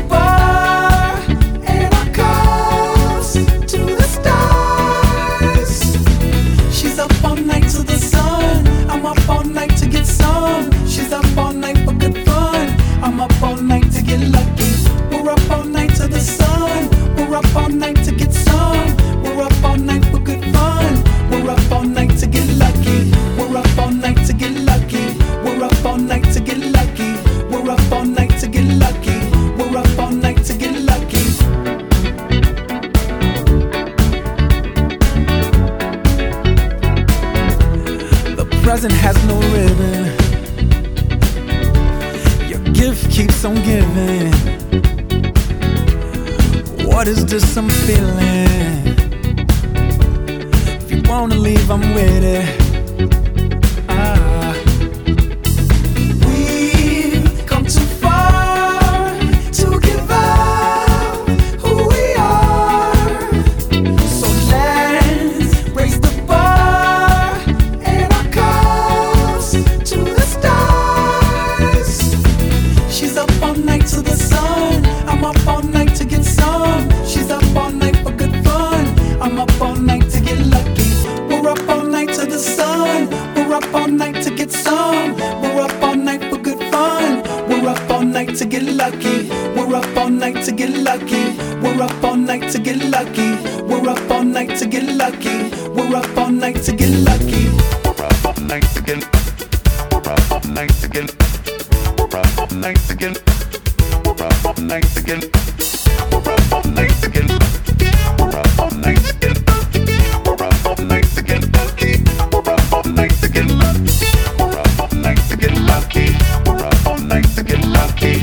present has no ribbon. Your gift keeps on giving. What is this I'm feeling? If you wanna leave, I'm with it. Ah. We've come too far to give up who we are. So let's raise the to get lucky, we're up all night to get lucky, we're up all night to get lucky, we're up all night to get lucky, we're up all night to get lucky, we're up all night to get, we're up all night to get, we're up all night to get, we're up all night to get, we're up all night to get, we're up all night to get, we're up all night to get lucky, we're up all night to get lucky, we're up all night to get lucky, we're up all night to get lucky.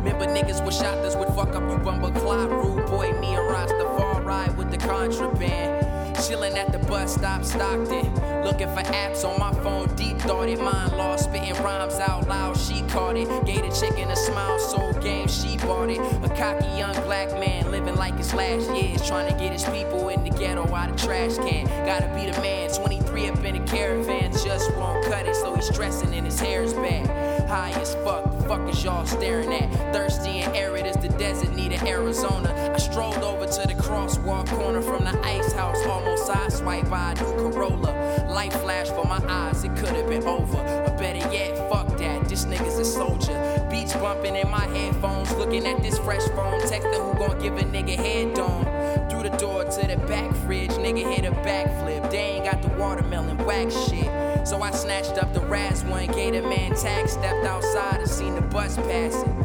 Remember niggas with shot us would fuck up you bumper clock, Rue boy. stop, stocked it. Looking for apps on my phone, deep thought it. Mind lost, spitting rhymes out loud, she caught it. Gave the chicken a smile, soul game, she bought it. A cocky young black man living like his last years, trying to get his people in the ghetto out of trash can. Gotta be the man, twenty-three up in a caravan, just won't cut it, so he's stressing and his hair is bad. High as fuck, the fuck is y'all staring at? Thirsty and arid as the desert need of Arizona. I strolled over to the crosswalk corner from the ice house, almost sideswiped by a new Corolla. Light flashed for my eyes, it could've been over. Or better yet, fuck that, this nigga's a soldier. Beats bumping in my headphones, looking at this fresh phone, texting who gon' give a nigga head on. Through the door to the back fridge, nigga hit a backflip. They ain't got the watermelon, whack shit. So I snatched up the razz one, gave the man tag, stepped outside and seen the bus passing.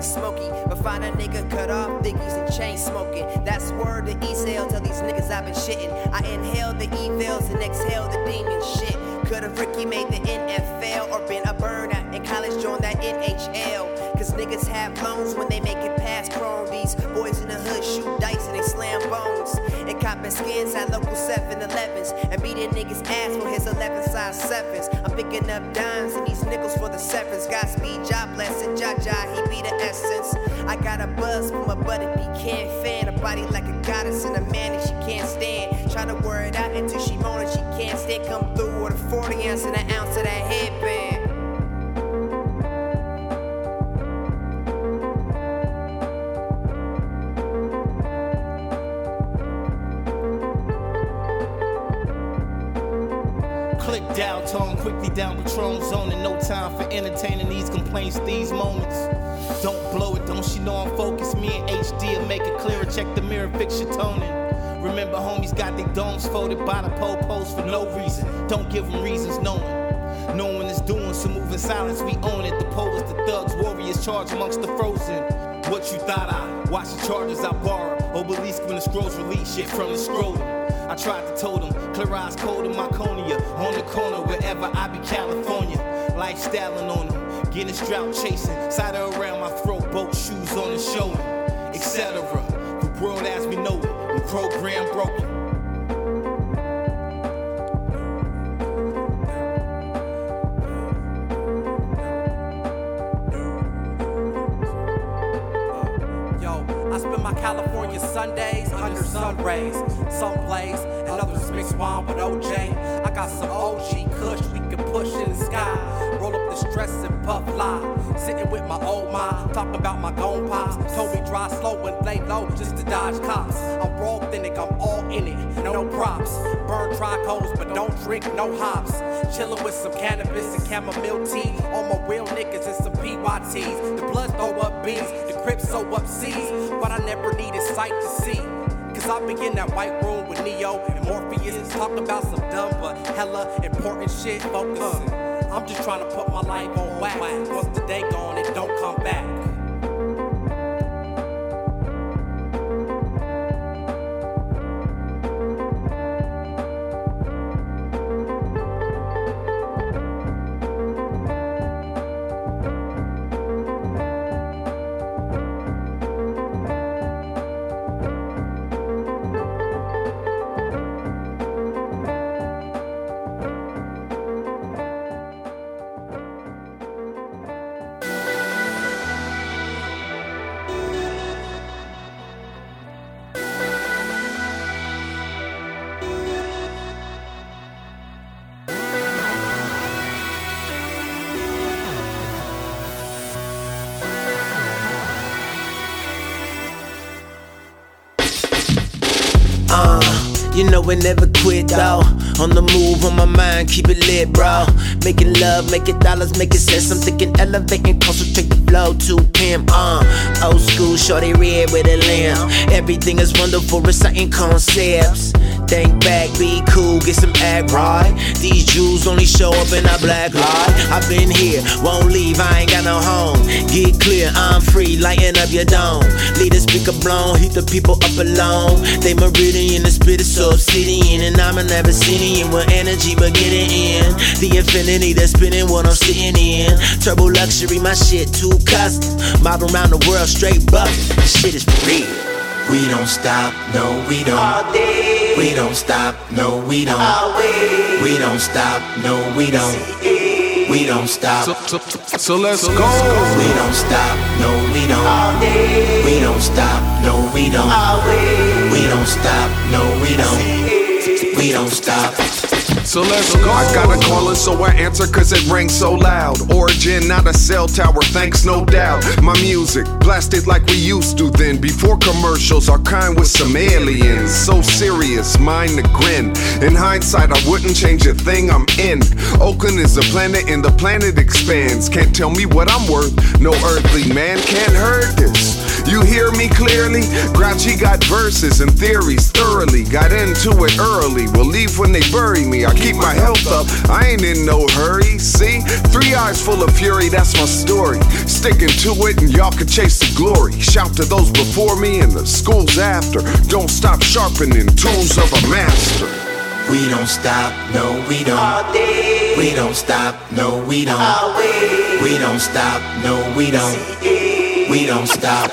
Smoky, but find a nigga cut off thickies and chain smoking. That's word to E-Sale, tell these niggas I've been shitting. I inhaled the evils and exhaled the demon shit. Could've Ricky made the N F L or been a burnout in college, joined that N H L. Cause niggas have loans when they make it past prone. These boys in the hood shoot dice and they slam bones. And copping skins at local seven elevens and beating niggas ass for his eleven size sevens. I'm picking up dimes and these nickels for the sevens. Godspeed, job blessing, ja ja, he be the essence. I got a buzz from a buddy, he can't fan. A body like a goddess and a man that she can't stand. Try to wear it out until she moaning she can't stand. Come through with a forty ounce and an ounce of that headband. Downtown, quickly down Patron zone, and no time for entertaining these complaints, these moments. Don't blow it, don't she know I'm focused? Me and H D will make it clearer, check the mirror, fix your toning. Remember homies got their domes folded by the po-pos for no reason. Don't give them reasons knowing. Knowing is doing, so move in silence, we own it. The poets, the thugs, warriors charged amongst the frozen. What you thought I, watch the charges I borrow. Obelisk when the scrolls release shit from the scrolling. I tried to told them, clear eyes cold in my cornea. On the corner, wherever I be, California. Lifestyling on them, getting strout chasing. Cider around my throat, both shoes on and showing, et cetera. The world as we know it, we program broken. California Sundays under sun rays. Some plays and others mix wine with O J. I got some O G Kush we can push in the sky. Roll up the stress and puff lie. Sitting with my old mind, talking about my gone pops. Told me drive slow and lay low just to dodge cops. I'm raw authentic, I'm all in it, no props. Burn dry coals, but don't drink no hops. Chilling with some cannabis and chamomile tea. On my real niggas and some P Y Ts. The blood throw up beans, the Crips so up C's. But I never needed sight to see. Cause I be in that white room with Neo and Morpheus. Talking about some dumb but hella important shit. Focusing. I'm just trying to put my life on wax. Once the day gone, it don't come back. You know we never quit though. On the move, on my mind, keep it lit, bro. Making love, making dollars, making sense. I'm thinking elevating, concentrate the flow to pimp. Uh, old school, shorty red with a lamp. Everything is wonderful, reciting concepts. Think back, be cool, get some act right. These Jews only show up in a black light. I've been here, won't leave, I ain't got no home. Get clear, I'm free, lighten up your dome. Leave the speaker blown, heat the people up alone. They meridian, the spirit is so obsidian. And I'm an Abyssinian with energy but get it in. The infinity that's spinning what I'm sitting in. Turbo luxury, my shit too custom. Mob around the world, straight buck. This shit is for real. We don't stop, no we don't. All day. We don't stop, no we don't. Always. We don't stop, no we don't. We don't stop. So, so, so let's so go. We don't stop, no we don't. All day. We don't stop, no we don't. Always. We don't stop, no we don't. We don't stop. So let's go. I got a caller, so I answer cause it rang so loud. Origin, not a cell tower, thanks no doubt. My music, blasted like we used to then. Before commercials, our kind was some aliens. So serious, mine to grin. In hindsight, I wouldn't change a thing I'm in. Oakland is a planet and the planet expands. Can't tell me what I'm worth, no earthly man can't hurt this. You hear me clearly? Grouchy got verses and theories thoroughly. Got into it early, will leave when they bury me. I keep my health up, I ain't in no hurry, see? Three eyes full of fury, that's my story. Sticking to it and y'all can chase the glory. Shout to those before me and the schools after. Don't stop sharpening tools of a master. We don't stop, no we don't. All day. We don't stop, no we don't. Always. We don't stop, no we don't. We don't stop.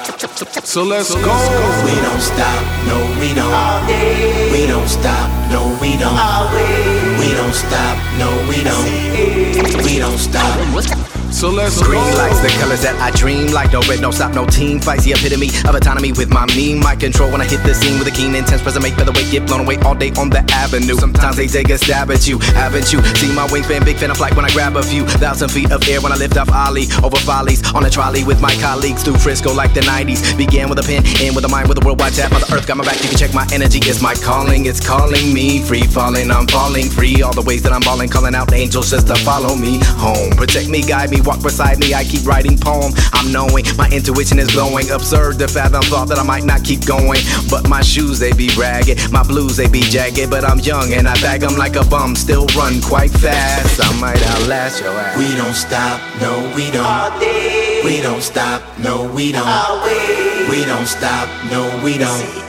So let's go. We don't stop, no we don't. All day. We don't stop, no we don't. Always. We don't stop, no we don't. We don't stop. So let's go. Green lights, the colors that I dream like. No red, no stop, no team fights. The epitome of autonomy with my meme. My control when I hit the scene with a keen, intense presence. Make featherweight, get blown away all day on the avenue. Sometimes they take a stab at you, haven't you? See my wingspan, big fan of flight when I grab a few thousand feet of air when I lift off ollie. Over follies, on a trolley with my colleagues. Through Frisco like the nineties. Began with a pen, end with a mind, with a worldwide tap. Mother Earth got my back, you can check my energy. It's my calling, it's calling me. Free falling, I'm falling free. All the ways that I'm balling, calling out angels just to follow me home. Protect me, guide me. Walk beside me, I keep writing poem. I'm knowing, my intuition is blowing. Absurd to fathom thought that I might not keep going. But my shoes, they be ragged. My blues, they be jagged. But I'm young and I bag them like a bum. Still run quite fast, I might outlast your ass. We don't stop, no we don't. All day. We don't stop, no we don't. Always. We don't stop, no we don't.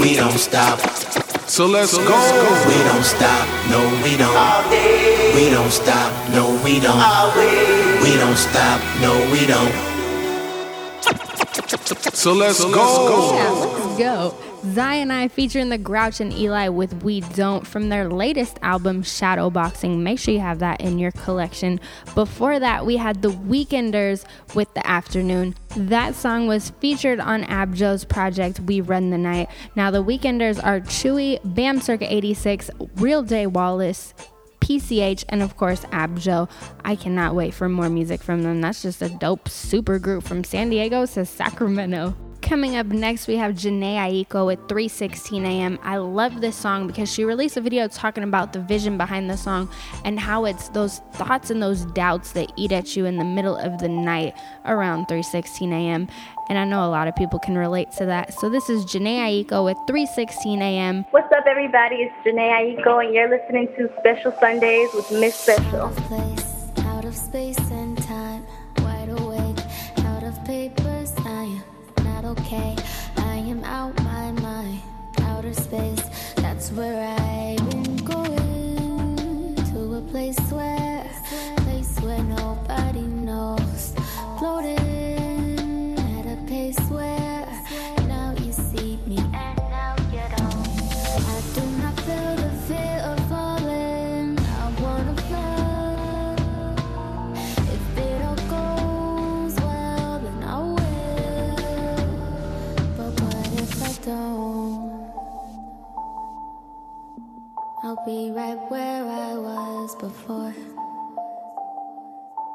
We don't stop. So let's so go. go. We don't stop, no we don't. All day. We don't stop, no we don't. Always. We don't stop, no we don't. So let's so go. Yeah, let's go. Zion featuring The Grouch and Eli with We Don't from their latest album, Shadowboxing. Make sure you have that in your collection. Before that, we had The Weeknders with The Afternoon. That song was featured on Abjo's project, We Run the Night. Now, The Weeknders are Chewy, Bam Circa eighty-six, Real J Wallace, P C H, and of course Abjo. I cannot wait for more music from them. That's just a dope super group from San Diego to Sacramento. Coming up next, we have Jhené Aiko with three sixteen A M. I love this song because she released a video talking about the vision behind the song and how it's those thoughts and those doubts that eat at you in the middle of the night around three sixteen A M. And I know a lot of people can relate to that. So this is Jhené Aiko with three sixteen A M. What's up, everybody? It's Jhené Aiko, and you're listening to Special Sundays with Miss Special. Place, out of space and time, wide awake, out of papers, I am not okay. I am out my mind, outer space, that's where I've been going. To a place where, place where nobody knows, floating. I'll be right where I was before,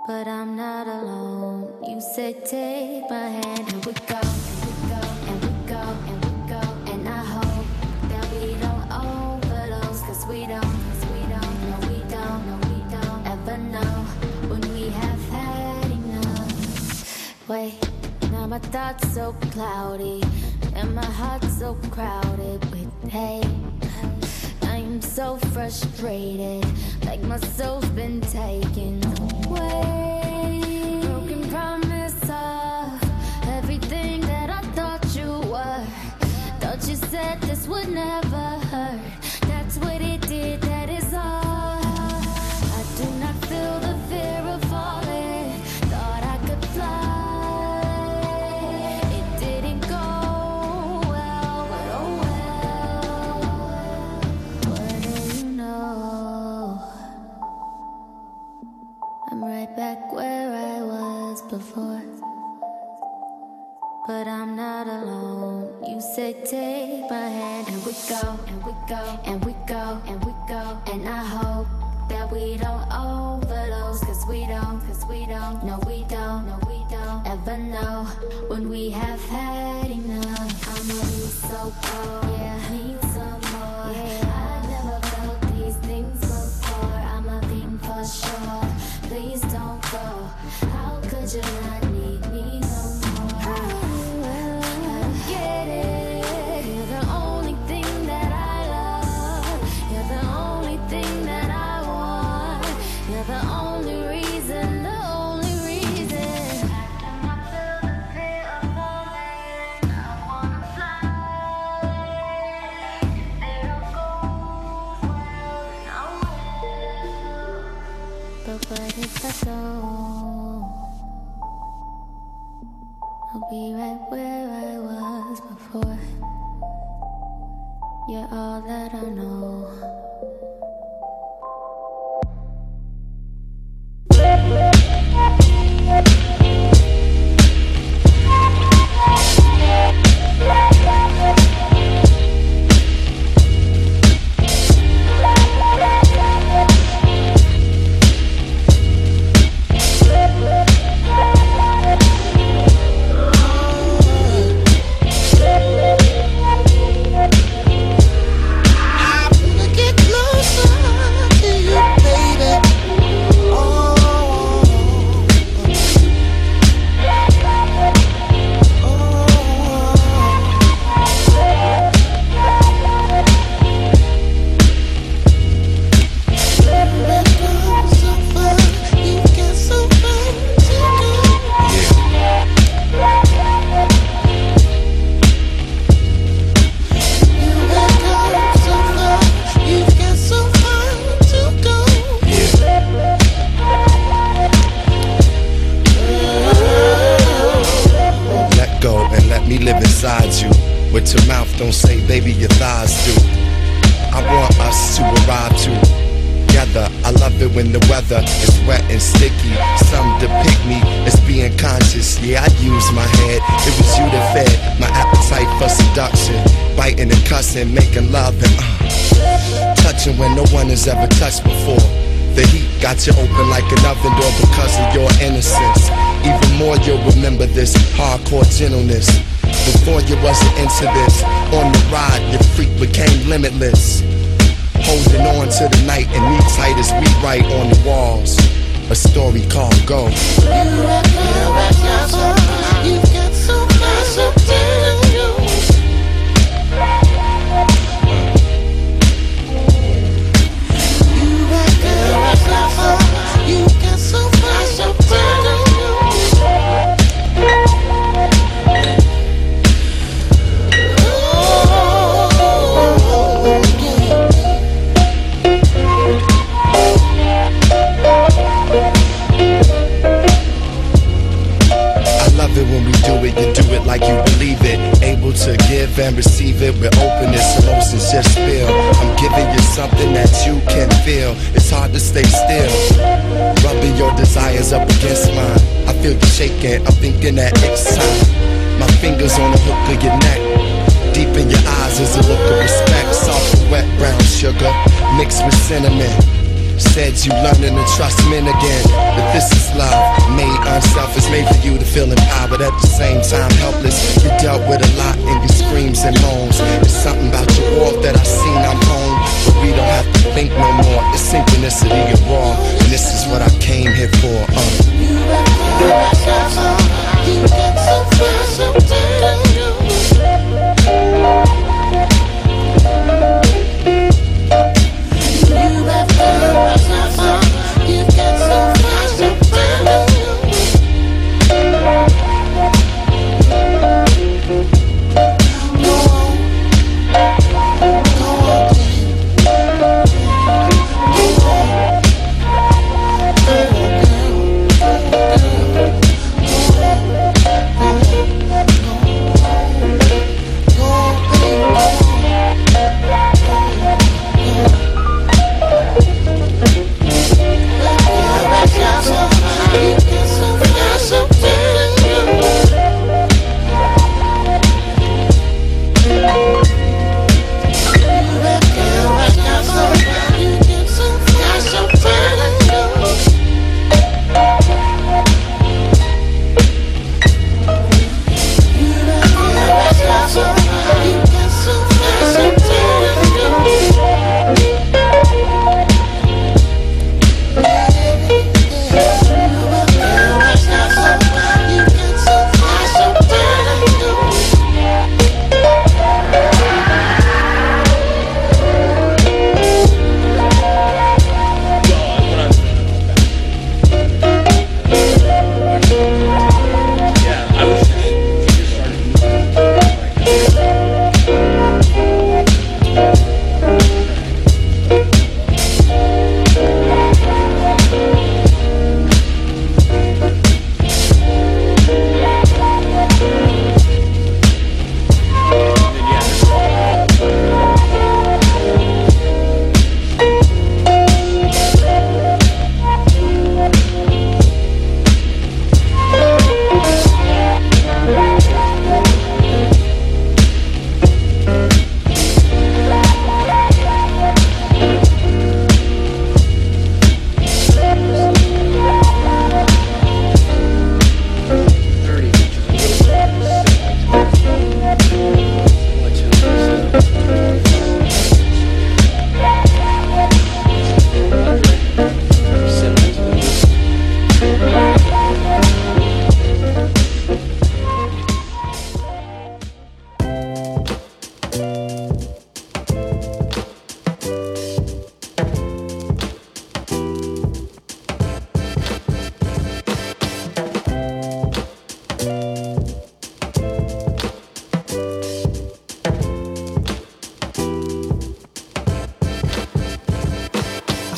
but I'm not alone. You said take my hand and we go, and we go, and we go, and we go. And I hope that we don't overdose, cause we don't, cause we don't, no we don't, no we don't ever know when we have had enough. Wait, now my thoughts so cloudy and my heart so crowded with hate. I'm I'm so frustrated, like my soul's been taken away. Broken promise of everything that I thought you were. Thought you said this would never hurt. That's what it did, that is all. I do not feel the fear of falling. Thought I could fly. It didn't go well, but oh well. What do you know? I'm right back where I was before. But I'm not alone. You said take my hand, and we go, and we go, and we go, and we go. And I hope that we don't overdose, cause we don't, cause we don't, no we don't, no we don't ever know when we have had enough. I'm only so cold, yeah, I need some more, yeah. I never felt these things before. I'm a thing for sure, please don't go. How could you not need me no more? I get it. You're the only thing that I love. You're the only thing that I want. You're the only reason, the only reason. I do not feel the fear of falling. I wanna fly. There I go, well, nowhere. But what if I don't? I'll be right where I was. You're all that I know. Making love and uh, touching when no one has ever touched before. The heat got you open like an oven door because of your innocence. Even more you'll remember this hardcore gentleness. Before you wasn't into this. On the ride your freak became limitless. Holding on to the night and knee tight as we write on the walls a story called Go. You got so much to do. You got so much to do. You do it like you believe it. Able to give and receive it with openness. Emotions just spill. I'm giving you something that you can feel. It's hard to stay still. Rubbing your desires up against mine. I feel you shaking. I'm thinking that it's time. My fingers on the hook of your neck. Deep in your eyes is a look of respect. Soft wet brown sugar mixed with cinnamon. Said you learning to trust men again. But this is love, made unselfish. Made for you to feel empowered at the same time helpless. You dealt with a lot in your screams and moans. There's something about your walk that I've seen, I'm home. But we don't have to think no more. It's synchronicity and raw. And this is what I came here for. uh. You got so far, so far, so far.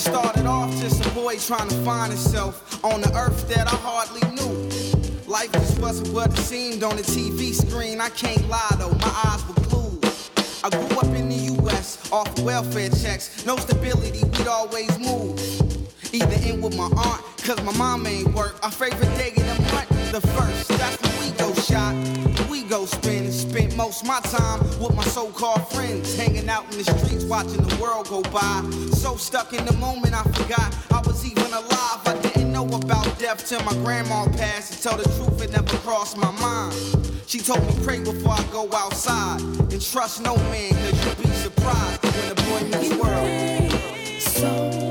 started off just a boy trying to find himself on the earth that I hardly knew. Life just wasn't what it seemed on the T V screen. I can't lie though, my eyes were glued. I grew up in the U S off of welfare checks. No stability, we'd always move. Either in with my aunt, cause my mom ain't work. Our favorite day in the month, the first. That's when we go shop, we go spin. Spent most my time with my so-called friends, hanging out in the streets, watching the world go by. So stuck in the moment, I forgot I was even alive. I didn't know about death till my grandma passed. To tell the truth, it never crossed my mind. She told me pray before I go outside, and trust no man, cause you'll be surprised when the boy meets world. So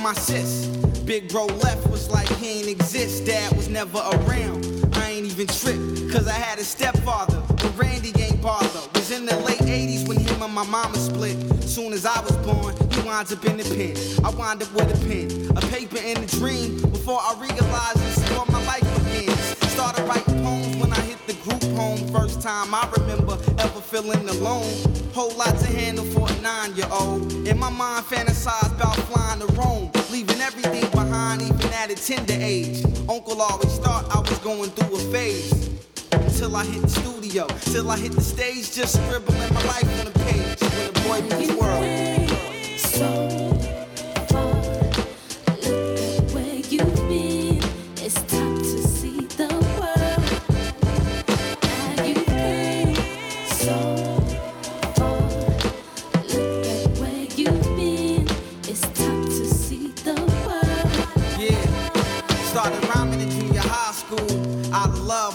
my sis, big bro left, was like he ain't exist. Dad was never around, I ain't even tripped, cause I had a stepfather, but Randy ain't bother. Was in the late eighties when him and my mama split. Soon as I was born, he winds up in the pen, I wind up with a pen, a paper and a dream. Before I realized this is what my life begins. Started writing poems when I hit the group home. First time I remember ever feeling alone. Whole lot to handle for a nine-year-old. In my mind, fantasized about flying to Rome, leaving everything behind, even at a tender age. Uncle always thought I was going through a phase. Till I hit the studio, till I hit the stage, just scribbling my life on a page. With a boy meets world. So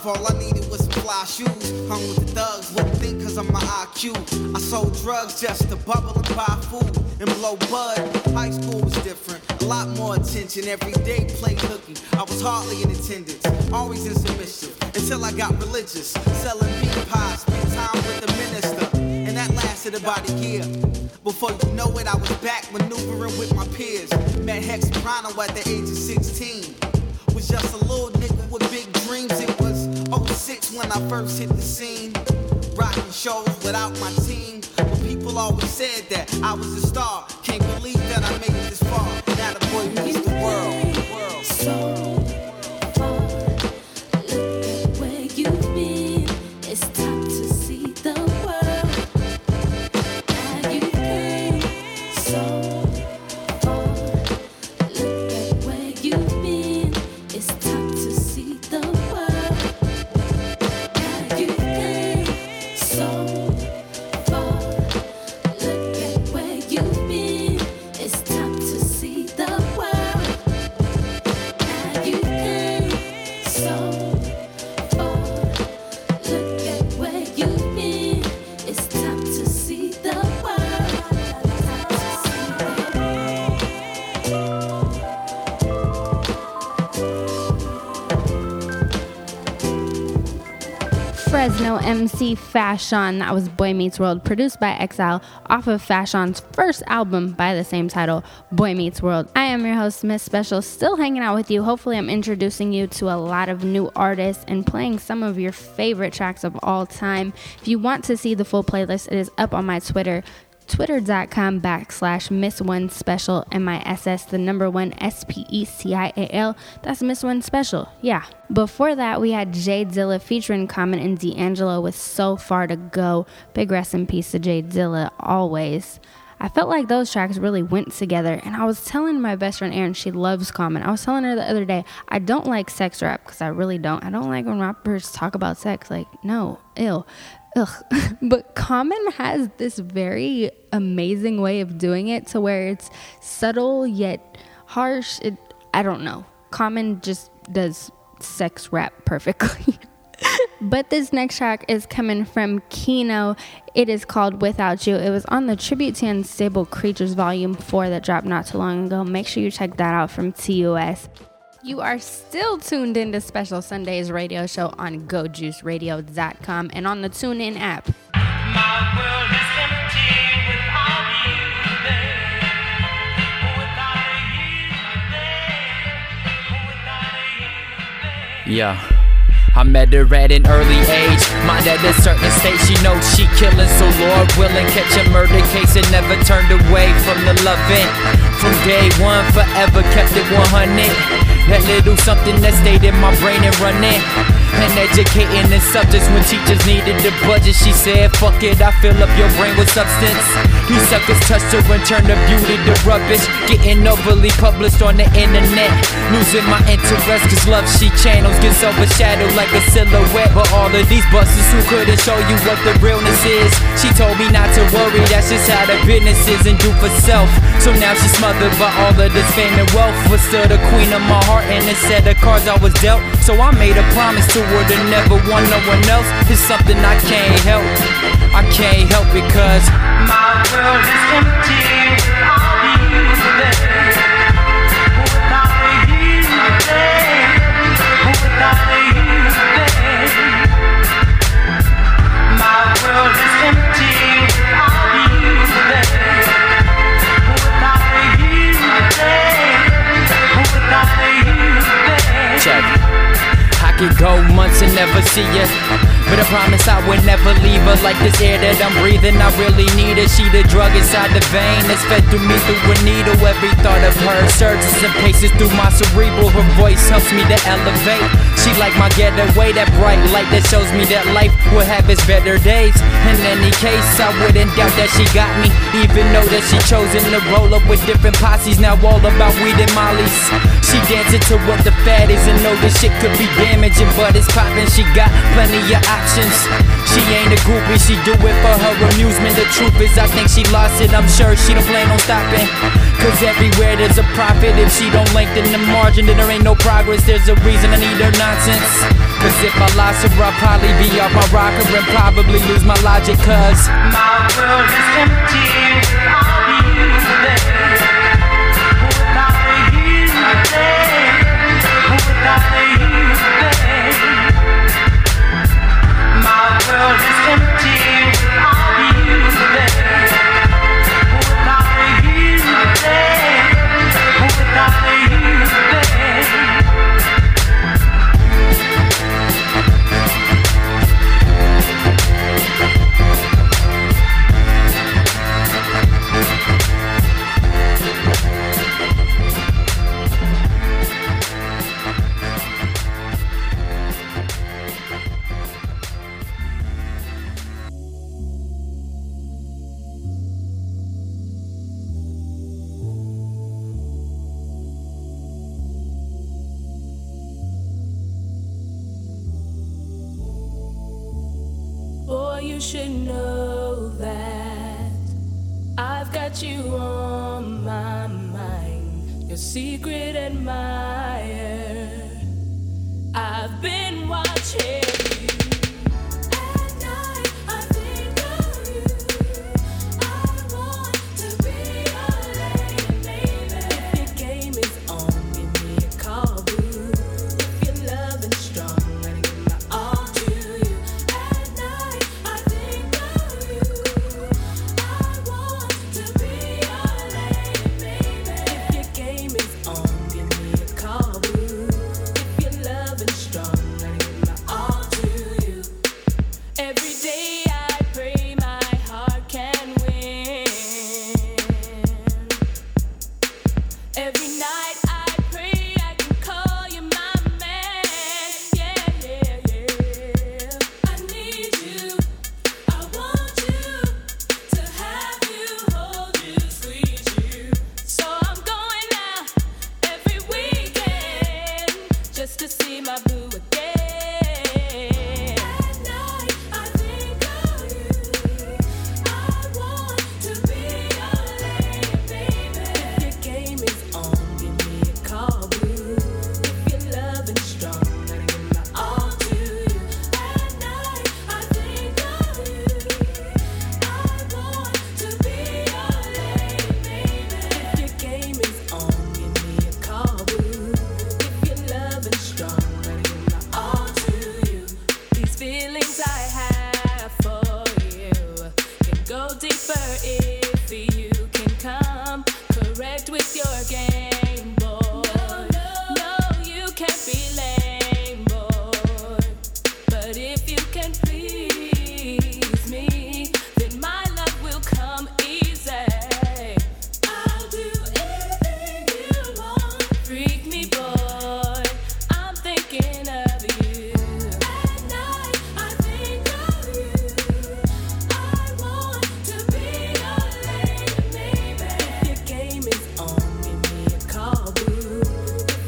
all I needed was some fly shoes. Hung with the thugs, wouldn't think cause of my I Q. I sold drugs just to bubble and buy food and blow bud. High school was different, a lot more attention. Every day played hooky, I was hardly in attendance. Always in some mischief, until I got religious. Selling meat pies, spent time with the minister. And that lasted about a year. Before you know it, I was back maneuvering with my peers. Met Hex Soprano at the age of sixteen. Was just a little nigga with big dreams. It was oh six when I first hit the scene, rocking shows without my team. But people always said that I was a star. Can't believe that I made it this far. Now the boy meets the world. world. So Fresno M C Fashion. That was Boy Meets World, produced by Exile, off of Fashion's first album by the same title, Boy Meets World. I am your host, Miss Special, still hanging out with you. Hopefully I'm introducing you to a lot of new artists and playing some of your favorite tracks of all time. If you want to see the full playlist, it is up on my Twitter, twitter.com backslash MissOneSpecial, M I S S, the number one, S P E C I A L. That's MissOneSpecial, yeah. Before that, we had Jay Dilla featuring Common and D'Angelo with So Far To Go. Big rest in peace to Jay Dilla, always. I felt like those tracks really went together, and I was telling my best friend Erin, she loves Common. I was telling her the other day, I don't like sex rap, because I really don't. I don't like when rappers talk about sex, like, no, ew. Ugh. But Common has this very amazing way of doing it to where it's subtle yet harsh. It, I don't know. Common just does sex rap perfectly. But this next track is coming from Kino. It is called Without You. It was on the Tribute to Unstable Creatures Volume four that dropped not too long ago. Make sure you check that out from T U S. You are still tuned into Special Sundays radio show on go juice radio dot com and on the TuneIn app. Yeah, I met her at an early age, mind at a certain state. She knows she killing, so Lord willing, catch a murder case and never turned away from the loving. From day one, forever kept it one hundred. That little something that stayed in my brain and running. And educating the subjects when teachers needed the budget. She said, fuck it, I fill up your brain with substance. These suckers touched her and turned her beauty to rubbish. Getting overly published on the internet. Losing my interest cause love she channels gets overshadowed like a silhouette. But all of these busters who couldn't show you what the realness is. She told me not to worry, that's just how the business is and do for self. So now she's smothered by all of this fame and wealth. But still the queen of my heart and it said the cards I was dealt. So I made a promise to her to never want no one else. It's something I can't help, I can't help it cause my world is empty without you there. Without you there, without you there. My world is empty without you there. Without you there, without you there. Check. I could go months and never see ya, but I promise I would never leave her. Like this air that I'm breathing, I really need her. She the drug inside the vein that's fed through me through a needle. Every thought of her surges and paces through my cerebral. Her voice helps me to elevate. She like my getaway, that bright light that shows me that life will have its better days. In any case, I wouldn't doubt that she got me, even though that she chosen to roll up with different posses. Now all about weed and mollies. She dancing to what the fad is and know this shit could be damaged. But it's poppin', she got plenty of options. She ain't a groupie, she do it for her amusement. The truth is I think she lost it, I'm sure she don't plan on stopping. Cause everywhere there's a profit. If she don't lengthen the margin, then there ain't no progress. There's a reason I need her nonsense. Cause if I lost her, I'd probably be off my rocker and probably lose my logic. Cause my world is empty without you there. Without you there, without you there. My world is empty without you there. Without you there, without you strong, I need my all to deeper if you can come correct with your game, boy. No, no, no, you can't be lame, boy. But if you can please me, then my love will come easy. I'll do anything you want. Freak me, boy. I'm thinking of you. At night, I think of you. I want to be your lady, baby. If your game is on, give me a call, boo.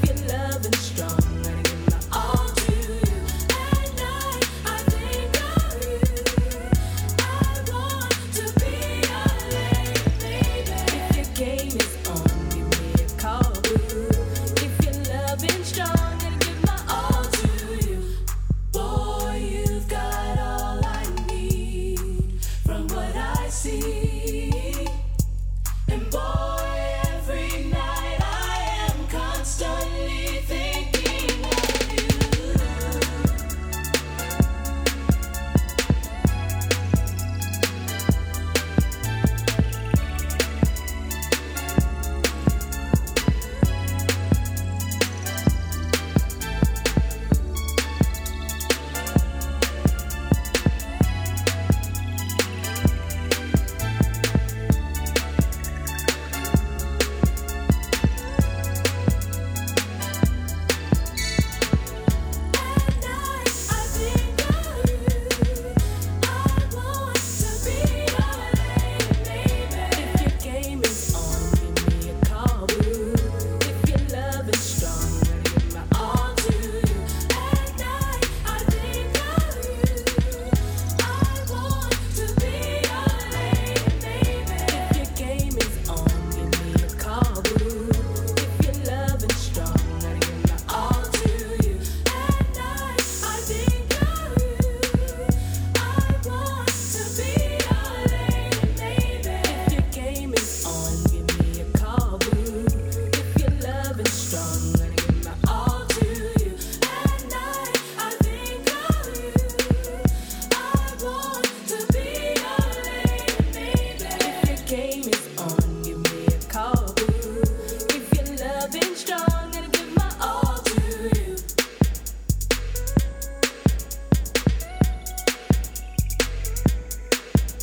If your loving's strong, I'll give my all to you. At night, I think of you. I want to be your lady, baby. If your game is on, give me a call, boo. If your loving's strong, I'll give my all to you. Boy, you've got all I need from what I see. And boy, every night I am constantly thinking of you. At night, I think of you. I want to be your lady, baby. If your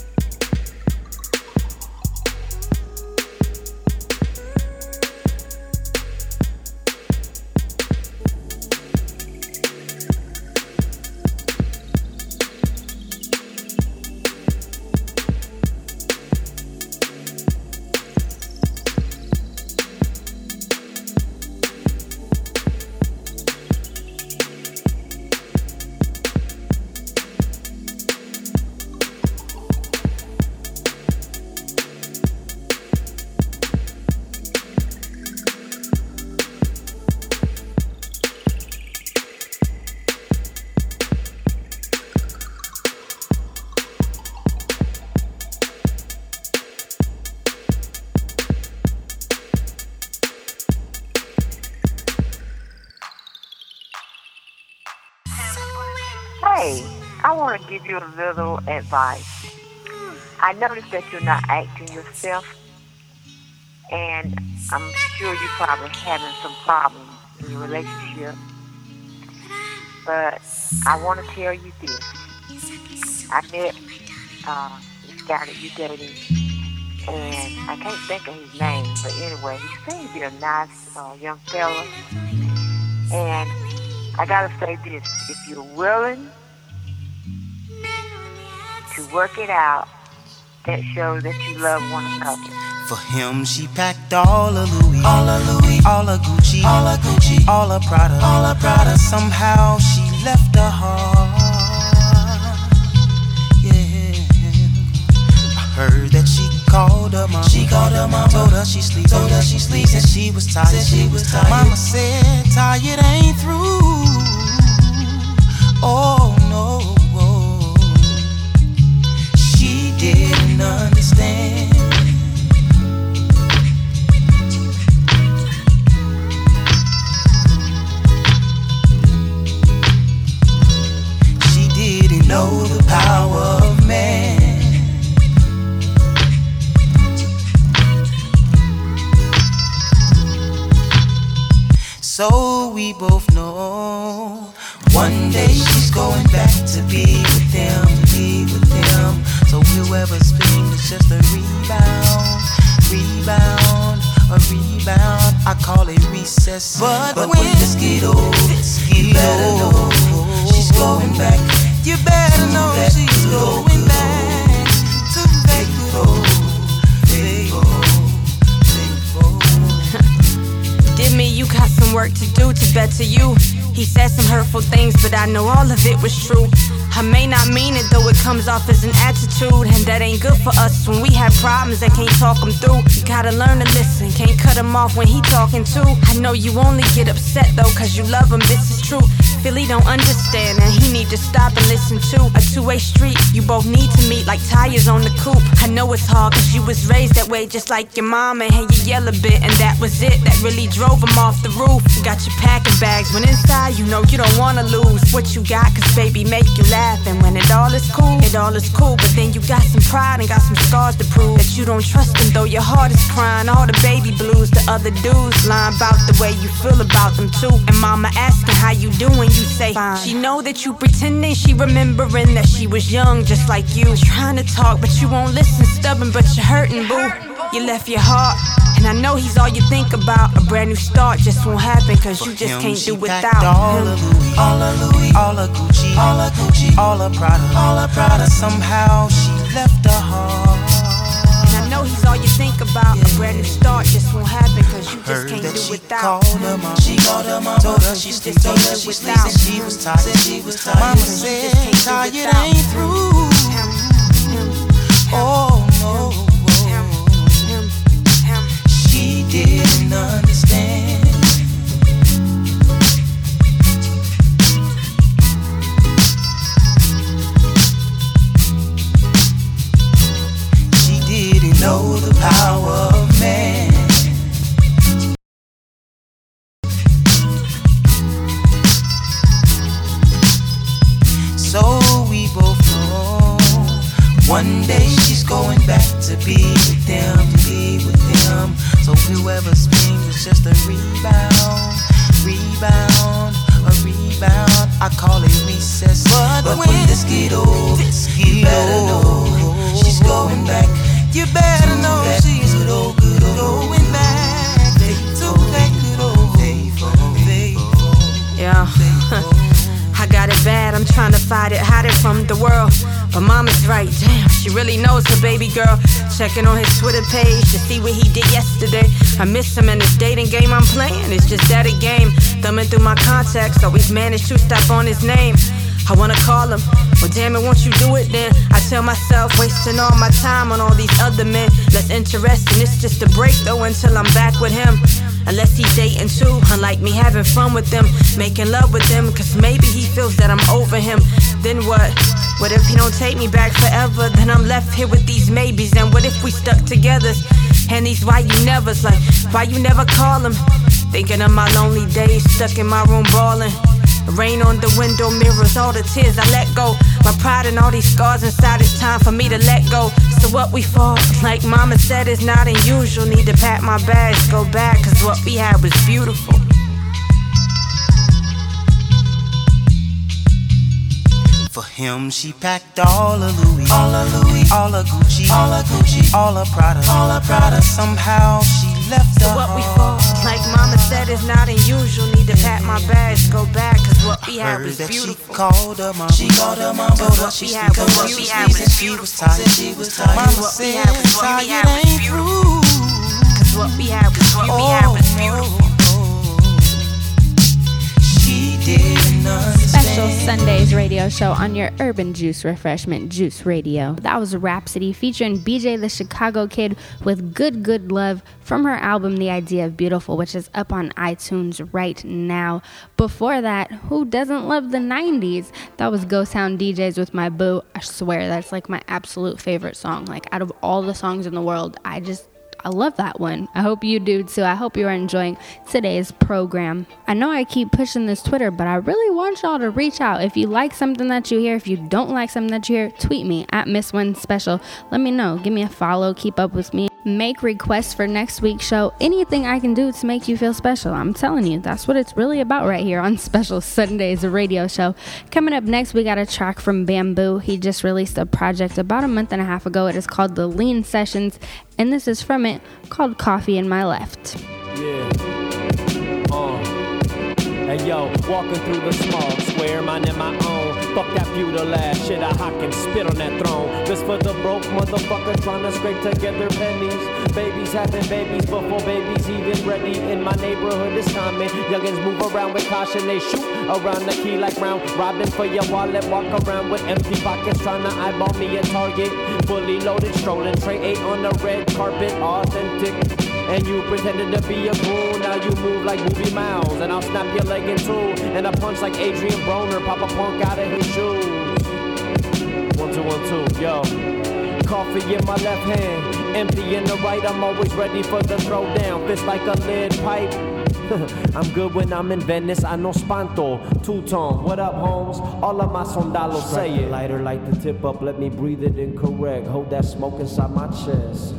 game is on, give me a call, boo. If your love is strong, I'll give my all to you. At night, I think of you. I want to be your lady, baby. If your game is on, give me a call, boo. If your love is strong, I'll give my all to you. At night, I think of you. I want to be your lady, baby. If your game is on, give me a call, boo. If your love is strong, I'll give my all to you. At night, I think of you. I want to be your lady, baby. If your game is on, give me a call, boo. If your love is strong, I'll give my all to you. Hey, I want to give you a little advice. I noticed that you're not acting yourself, and I'm sure you're probably having some problems in your relationship. But I want to tell you this. I met uh, this guy that you dated, and I can't think of his name, but anyway, he seems to be a nice uh, young fella. And I got to say this, if you're willing to work it out, that shows that you love one another. For him, she packed all of Louis, all of Louis, all of Gucci, all of Gucci, all of Prada, all of Prada. Somehow she left her heart. Yeah, I heard that she called her mama. She called her mama. Told her she sleeps. Told her she sleeps. Said she was tired. Said she was tired. Mama said, tired ain't through. Oh no. Didn't understand. She didn't know the power of man. we both know one day she's going back to be with them, be with them. So whoever's pain is just a rebound, rebound, a rebound. I call it recess, but, but when, when this get old, you better know she's going back. You better know she's going back to Vegas. Me, you got some work to do to better you. He said some hurtful things, but I know all of it was true. I may not mean it, though it comes off as an attitude, and that ain't good for us when we have problems that can't talk them through. You gotta learn to listen, can't cut him off when he talking too. I know you only get upset though, cause you love him, this is true. Philly don't understand, and he need to stop and listen too. A two-way street, you both need to meet like tires on the coupe. I know it's hard, cause you was raised that way just like your mom, and hey, you yell a bit, and that was it, that really drove him off the roof. You got your packing bags, when inside you know you don't wanna lose what you got, cause baby make you laugh. And when it all is cool, it all is cool. But then you got some pride and got some scars to prove that you don't trust them, though your heart is crying. All the baby blues, the other dudes lying about the way you feel about them too. And mama asking how you doing, you say fine. She know that you pretending, she remembering that she was young just like you. Trying to talk but you won't listen, stubborn but you're hurting boo. You left your heart, and I know he's all you think about. A brand new start just won't happen, cause you just can't do without him. All of Louis, all of Gucci, all of Gucci, all of Prada, all of Prada. Somehow she left her heart. And I know he's all you think about. A brand new start just won't happen, cause you just can't do without him. She called her mama, told her she still told her she sleeps, and she was tired, she was tired. Mama said, tired ain't through. Oh no. Didn't understand. She didn't know the power of man. So we both know one day she's going back to be with them, be with them. So whoever's pain is just a rebound, rebound, a rebound. I call it recess, but, but when, when this get old, this get you better old, know she's going back. You better to know that she's good old, good old, going back they to that good old faithful, faithful. Yeah, I got it bad, I'm trying to fight it, hide it from the world. But mama's right, damn, she really knows her baby girl. Checking on his Twitter page to see what he did yesterday. I miss him in this dating game I'm playing, it's just that a game. Thumbing through my contacts, always managed to stop on his name. I wanna call him, well damn it, won't you do it then? I tell myself, wasting all my time on all these other men. Less interesting, it's just a break though until I'm back with him. Unless he's dating too, unlike me having fun with them, making love with them, cause maybe he feels that I'm over him. Then what? What if he don't take me back forever? Then I'm left here with these maybes. And what if we stuck together? And these why you nevers, like, why you never call him? Thinking of my lonely days, stuck in my room ballin'. Rain on the window mirrors, all the tears I let go. My pride and all these scars inside, it's time for me to let go. So what we for, like mama said, is not unusual. Need to pack my bags, go back, cause what we had was beautiful. For him, she packed all of Louis, all of Louis, all of Gucci, all of Gucci, all of Prada, all of Prada. Somehow she left so her. So what we for, like mama said, is not unusual. Need to pack my bags, go back, cause what we had was beautiful. She called her mama, she called her mama, cause what she had was beautiful. She was tired, she was tired. Mama said, what we had was beautiful. Cause what we had was beautiful. Special Sundays radio show on your Urban Juice Refreshment, Juice Radio. That was Rhapsody featuring B J the Chicago Kid with Good Good Love from her album The Idea of Beautiful, which is up on iTunes right now. Before that, who doesn't love the nineties? That was Ghost Town D Js with My Boo. I swear, that's like my absolute favorite song. Like out of all the songs in the world, I just... I love that one. I hope you do too. I hope you are enjoying today's program. I know I keep pushing this Twitter, but I really want y'all to reach out. If you like something that you hear, if you don't like something that you hear, tweet me at Miss One Special. Let me know. Give me a follow. Keep up with me. make requests for next week's show, anything I can do to make you feel special. I'm telling you, that's what it's really about right here on Special Sundays, a radio show. Coming up next, we got a track from Bamboo. He just released a project about a month and a half ago. It is called The Lean Sessions, and this is from it, called Coffee in My Left. Yeah. Oh. Hey yo, walking through the small square, minding my own. Fuck that feudal ass shit, I hock and spit on that throne. This for the broke motherfucker trying to scrape together pennies. Babies having babies before babies even ready. In my neighborhood it's common. Youngins move around with caution, they shoot around the key like round. Robbing for your wallet, walk around with empty pockets, trying to eyeball me at Target. Fully loaded, strolling, tray eight on the red carpet, authentic. And you pretended to be a fool, now you move like Movie Miles. And I'll snap your leg in two, and I punch like Adrian Broner, pop a punk out of his shoes. One, two, one, two, yo. Coffee in my left hand, empty in the right, I'm always ready for the throwdown. Fist like a lead pipe. I'm good when I'm in Venice, I know Spanto, two-tone, what up, Holmes? All of my sondalos say it. Lighter, light the tip up, let me breathe it in correct. Hold that smoke inside my chest.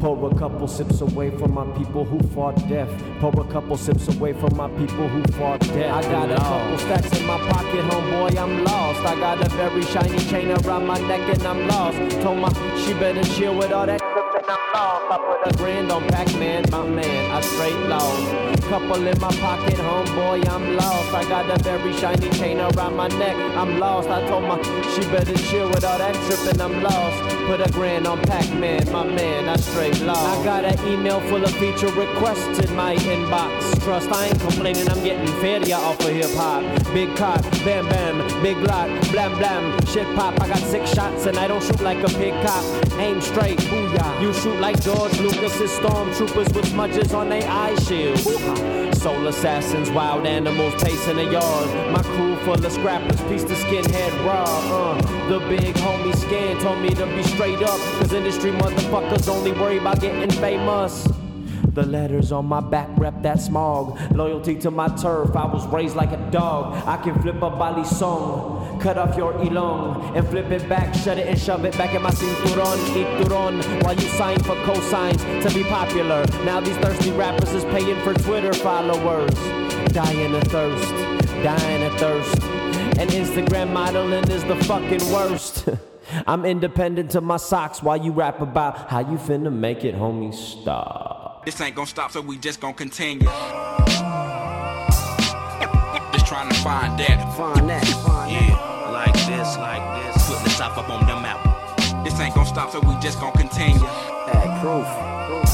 Pour a couple sips away from my people who fought death. Pour a couple sips away from my people who fought death. I got a couple stacks in my pocket, homeboy, I'm lost. I got a very shiny chain around my neck and I'm lost. Told my she better chill with all that stuff and I'm lost. I put a grand on Pac-Man, my man, I straight lost. Couple in my pocket, homeboy, I'm lost. I got a very shiny chain around my neck, I'm lost. I told my she better chill with all that trip and I'm lost. Put a grand on Pac-Man, my man, I straight I got an email full of feature requests in my inbox. Trust, I ain't complaining, I'm getting fed ya off of hip-hop. Big cock, bam bam, big lock, blam blam, shit pop. I got six shots and I don't shoot like a pig cop. Aim straight, booyah. You shoot like George Lucas's stormtroopers with smudges on their eye shields. Soul assassins, wild animals pacing the yard. My crew full of scrappers, piece to skinhead raw. Uh, the big homie Skin told me to be straight up, cause industry motherfuckers only worry about getting famous. The letters on my back rep that smog. Loyalty to my turf, I was raised like a dog. I can flip a Bali song, cut off your elong, and flip it back, shut it and shove it back in my cinturon, ituron. While you sign for cosigns to be popular. Now these thirsty rappers is paying for Twitter followers. Dying of thirst, dying of thirst. And Instagram modeling is the fucking worst. I'm independent to my socks while you rap about how you finna make it, homie, stop. This ain't gonna stop, so we just gonna continue. Just trying to find that. Find that, find yeah. that. Like this, like this. Putting the top up on the map. This ain't gonna stop, so we just gonna continue. That proof. proof.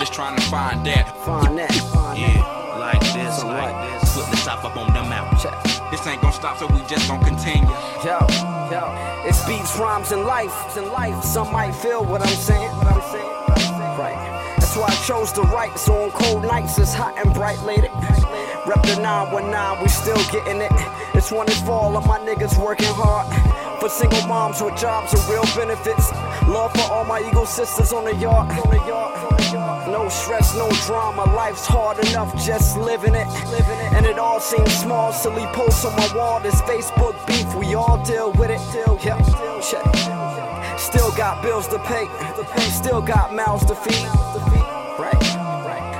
Just trying to find that. Find that, find yeah. that. Like this, so like what? This. Putting the top up on the map. Check. This ain't gon' stop, so we just gon' continue. Yo, yo, it's beats, rhymes, and life. And life, some might feel what I'm saying. What I'm saying, what I'm saying. Right. That's why I chose to write. So on cold nights, it's hot and bright later. Rep the nine one nine, we still getting it. It's one and fall, all my niggas working hard. For single moms with jobs and real benefits. Love for all my eagle sisters on the yard. No stress, no drama, life's hard enough just living it. And it all seems small, silly posts on my wall. This Facebook beef, we all deal with it. Yep. Still got bills to pay, still got mouths to feed.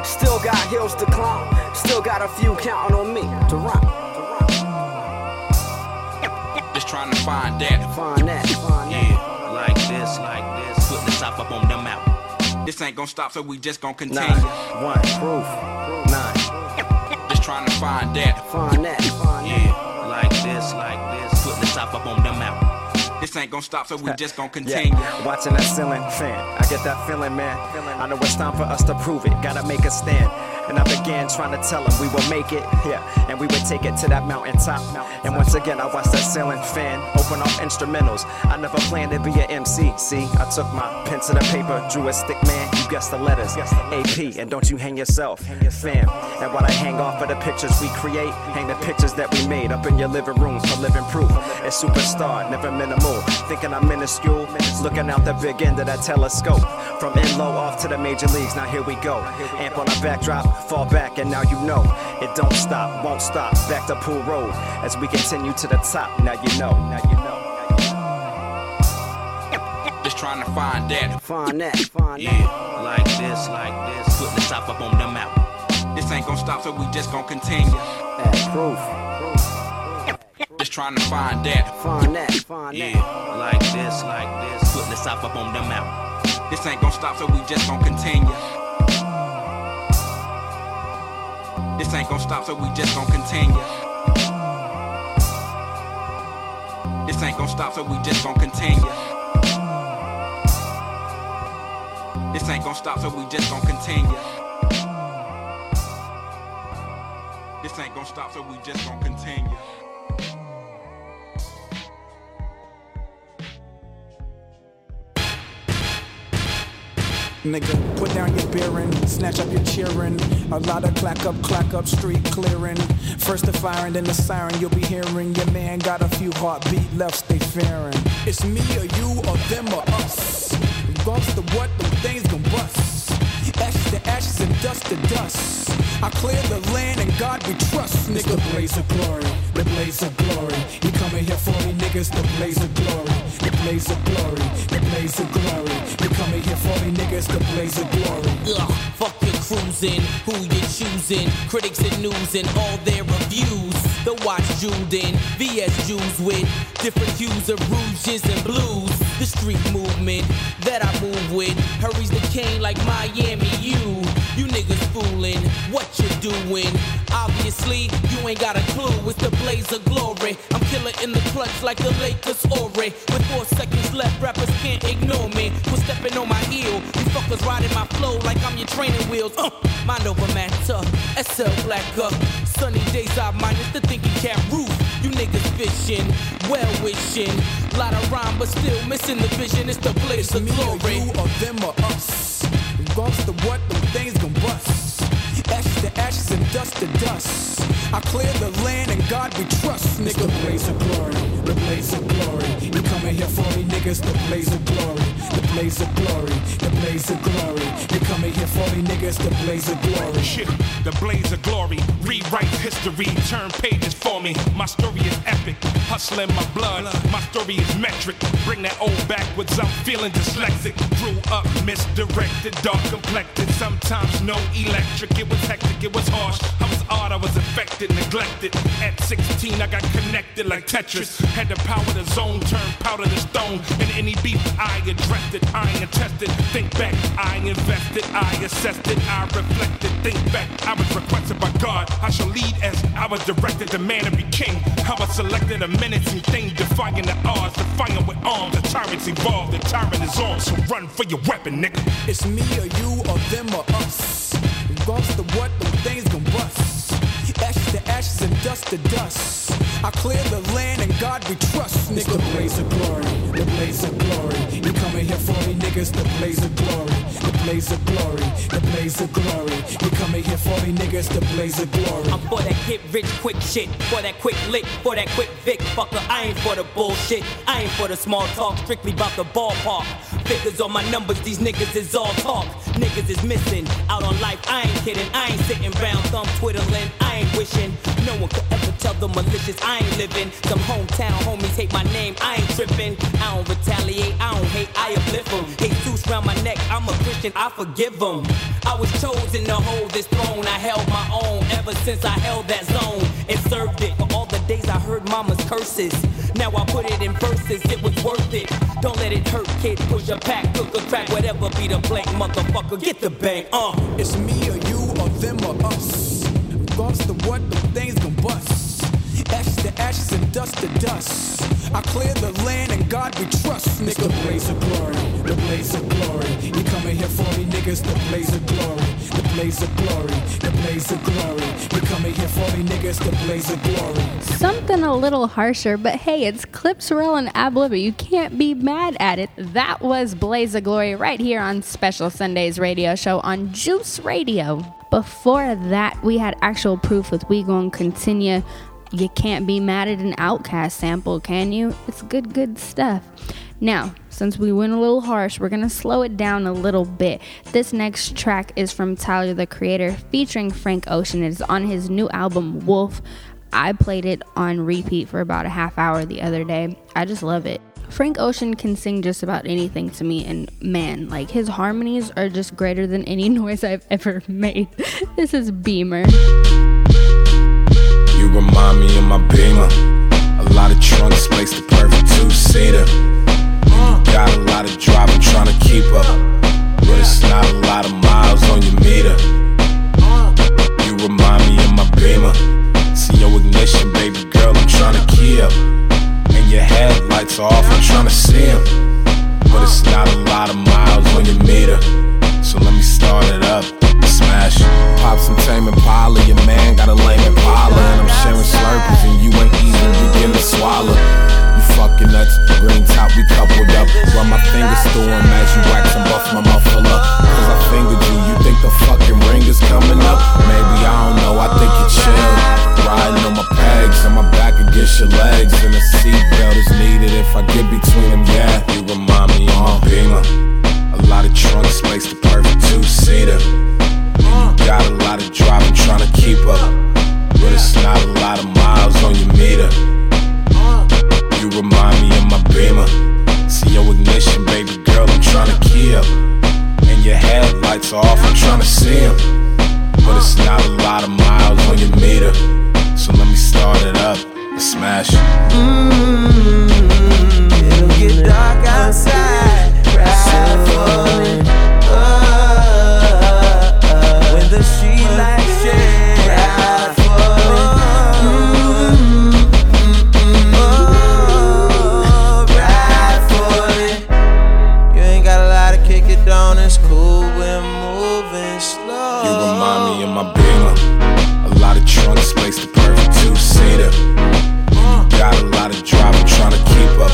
Still got hills to climb, still got a few counting on me to rhyme. Trying to find that. Find that. Find yeah. That. Like this, like this. Put the top up on the map. This ain't gonna stop, so we just gonna continue. Nine. One. Proof. Nine. Just trying to find that. Find that. Find yeah. That. Like this, like this. Put the top up on the map. This ain't gonna stop, so we just gonna continue. Yeah. Watching that ceiling fan, I get that feeling, man. I know it's time for us to prove it, gotta make a stand. And I began trying to tell them we would make it, yeah, and we would take it to that mountaintop. And once again, I watched that ceiling fan open up instrumentals. I never planned to be an M C, see? I took my pen to the paper, drew a stick man, you guessed the letters, A P, and don't you hang yourself, fam. And while I hang off of the pictures we create, hang the pictures that we made up in your living room for living proof. It's superstar, never minimal. Thinking I'm minuscule, looking out the big end of that telescope. From in low off to the major leagues, now here we go. Amp on a backdrop, fall back, and now you know. It don't stop, won't stop, back to Pool Road. As we continue to the top, now you know. Now you know. just trying to find that. Find that, find yeah. that. Like this, like this. Put the top up on the map. This ain't gonna stop, so we just gonna continue. That's proof. Just trying to find that. Find that, find yeah. that. Like this, like this. Put the top up on the map. This ain't gonna stop, so we just gonna continue. This ain't gonna stop, so we just gonna continue. This ain't gonna stop, so we just gonna continue. This ain't gonna stop, so we just gonna continue. This ain't gonna stop, so we just gonna continue. Nigga, put down your bearing, snatch up your cheering. A lot of clack up, clack up, street clearing. First the firing, then the siren you'll be hearing. Your man got a few heartbeat left, stay fearing. It's me or you or them or us. Bumps the what, them things gon' bust. Ashes to ashes and dust to dust. I clear the land and God we trust. Nigga, it's the blaze of glory, the blaze of glory. You coming here for me, niggas, the blaze of glory. The blaze of glory, the blaze of glory. You coming here for me, niggas, the blaze of glory. Ugh, fuck your cruising, who you choosing. Critics and news and all their reviews. The Watch Juden, V S Jews with different hues of rouges and blues. The street movement that I move with hurries the cane like Miami U. You niggas fooling, what you doing? Obviously, you ain't got a clue. It's the blaze of glory. I'm killer in the clutch like the Lakers Ori. With four seconds left, rappers can't ignore me. Quit stepping on my heel. You fuckers riding my flow like I'm your training wheels. Uh, mind over matter, S L Black up. Sunny days I minus the thinking cat roof. You niggas fishing, well wishing. Lot of rhyme, but still missing the vision. It's the blaze it's of me glory. Or you or them or us. Bumps the what, them things gon' bust. Ashes to ashes and dust to dust. I clear the land and God we trust. Nigga, it's the blaze of glory, the blaze of glory. You coming here for me, niggas, the blaze of glory. The blaze of glory, the blaze of glory. You coming here for me, niggas, the blaze of glory. Shit, the blaze of glory rewrites history, turn pages for me. My story is epic, hustling my blood. My story is metric, bring that old backwards. I'm feeling dyslexic, grew up misdirected, dark complected. Sometimes no electric, it was hectic, it was harsh. I was odd, I was affected, neglected. At sixteen, I got connected like Tetris. Had the power to zone, turn powder to stone. In any beef, I addressed it, I attested. Think back, I invested, I assessed it, I reflected. Think back, I was requested by God. I shall lead as I was directed, the man to be king. I was selected, a menacing thing, defying the odds, defying with arms. The tyrants evolved, the tyrant is on, so run for your weapon, nigga. It's me or you or them or us. Bumps the what, them things gon' bust. Ashes to ashes and dust to dust. I clear the land and God we trust. Nigga, it's the blaze of glory, the blaze of glory. You coming here for me, niggas, the blaze of glory. The blaze of glory, the blaze of glory. You coming here for me, niggas, the blaze of glory. I'm for that get rich quick shit, for that quick lick, for that quick Vic, fucker. I ain't for the bullshit, I ain't for the small talk, strictly about the ballpark. Figures on my numbers, these niggas is all talk. Niggas is missing out on life, I ain't kidding. I ain't sitting round, thumb twiddling, I ain't wishing. No one could ever tell the malicious I ain't living. Some hometown homies hate my name, I ain't tripping. I don't retaliate, I don't hate, I uplift them. Jesus round my neck, I'm a Christian, I forgive them. I was chosen to hold this throne, I held my own ever since I held that zone and served it. For all the days I heard mama's curses, now I put it in verses, it was worth it. Don't let it hurt, kid, push a pack, cook a crack, whatever be the blank, motherfucker, get the bang, uh. It's me or you or them or us. Bumps the what, them things gon' bust. Ashes to ashes and dust to dust. I clear the land and God we trust. Nigga, it's the blaze of glory, the blaze of glory. You coming here for me, niggas, the blaze of glory. The blaze of glory, the blaze of glory. You coming here for me, niggas, the blaze of glory. Something a little harsher, but hey, it's Clipsrell and Abliva. You can't be mad at it. That was Blaze of Glory right here on Special Sundays radio show on Juice Radio. Before that, we had Actual Proof with We Gon' Continue. You can't be mad at an Outcast sample, can you? It's good, good stuff. Now, since we went a little harsh, we're going to slow it down a little bit. This next track is from Tyler, the Creator, featuring Frank Ocean. It is on his new album, Wolf. I played it on repeat for about a half hour the other day. I just love it. Frank Ocean can sing just about anything to me, and man, like, his harmonies are just greater than any noise I've ever made. This is Beamer. You remind me of my Beamer. A lot of trunk space, the perfect two-seater. You got a lot of drive, I'm trying to keep up, but it's not a lot of miles on your meter. You remind me of my Beamer. See your ignition, baby girl, I'm trying to key up. Your headlights off, I'm tryna see 'em, but it's not a lot of miles on your meter, so let me start it up, smash it. Pop some Tame Impala, your man got a lame Impala, and I'm sharing slurpers and you ain't even begin to swallow. You fucking nuts, green top, we coupled up, run my fingers through 'em as you wax and buff my muffler up, 'cause I fingered you, you think the fucking ring is coming up, maybe I don't know, I think you chill. Riding on my pegs, and my back against your legs, and a seatbelt is needed if I get between them, yeah. You remind me of my Beamer. A lot of trunk space, the perfect two-seater. You got a lot of drive, I'm trying to keep up, but it's not a lot of miles on your meter. You remind me of my Beamer. See your ignition, baby girl, I'm trying to key up, and your headlights off, I'm trying to see 'em, but it's not a lot of miles on your meter. So let me start it up and smash it. Mm-hmm. It'll get dark outside, right for it. Oh, oh, oh. When the street lights shine, right for it. Mm-hmm. Oh, right for it. You ain't got a lot to kick it down, it's cool, we're moving slow. You remind me of my Beamer. A lot of trunk space to two-seater. Got a lot of drive, I'm trying to keep up,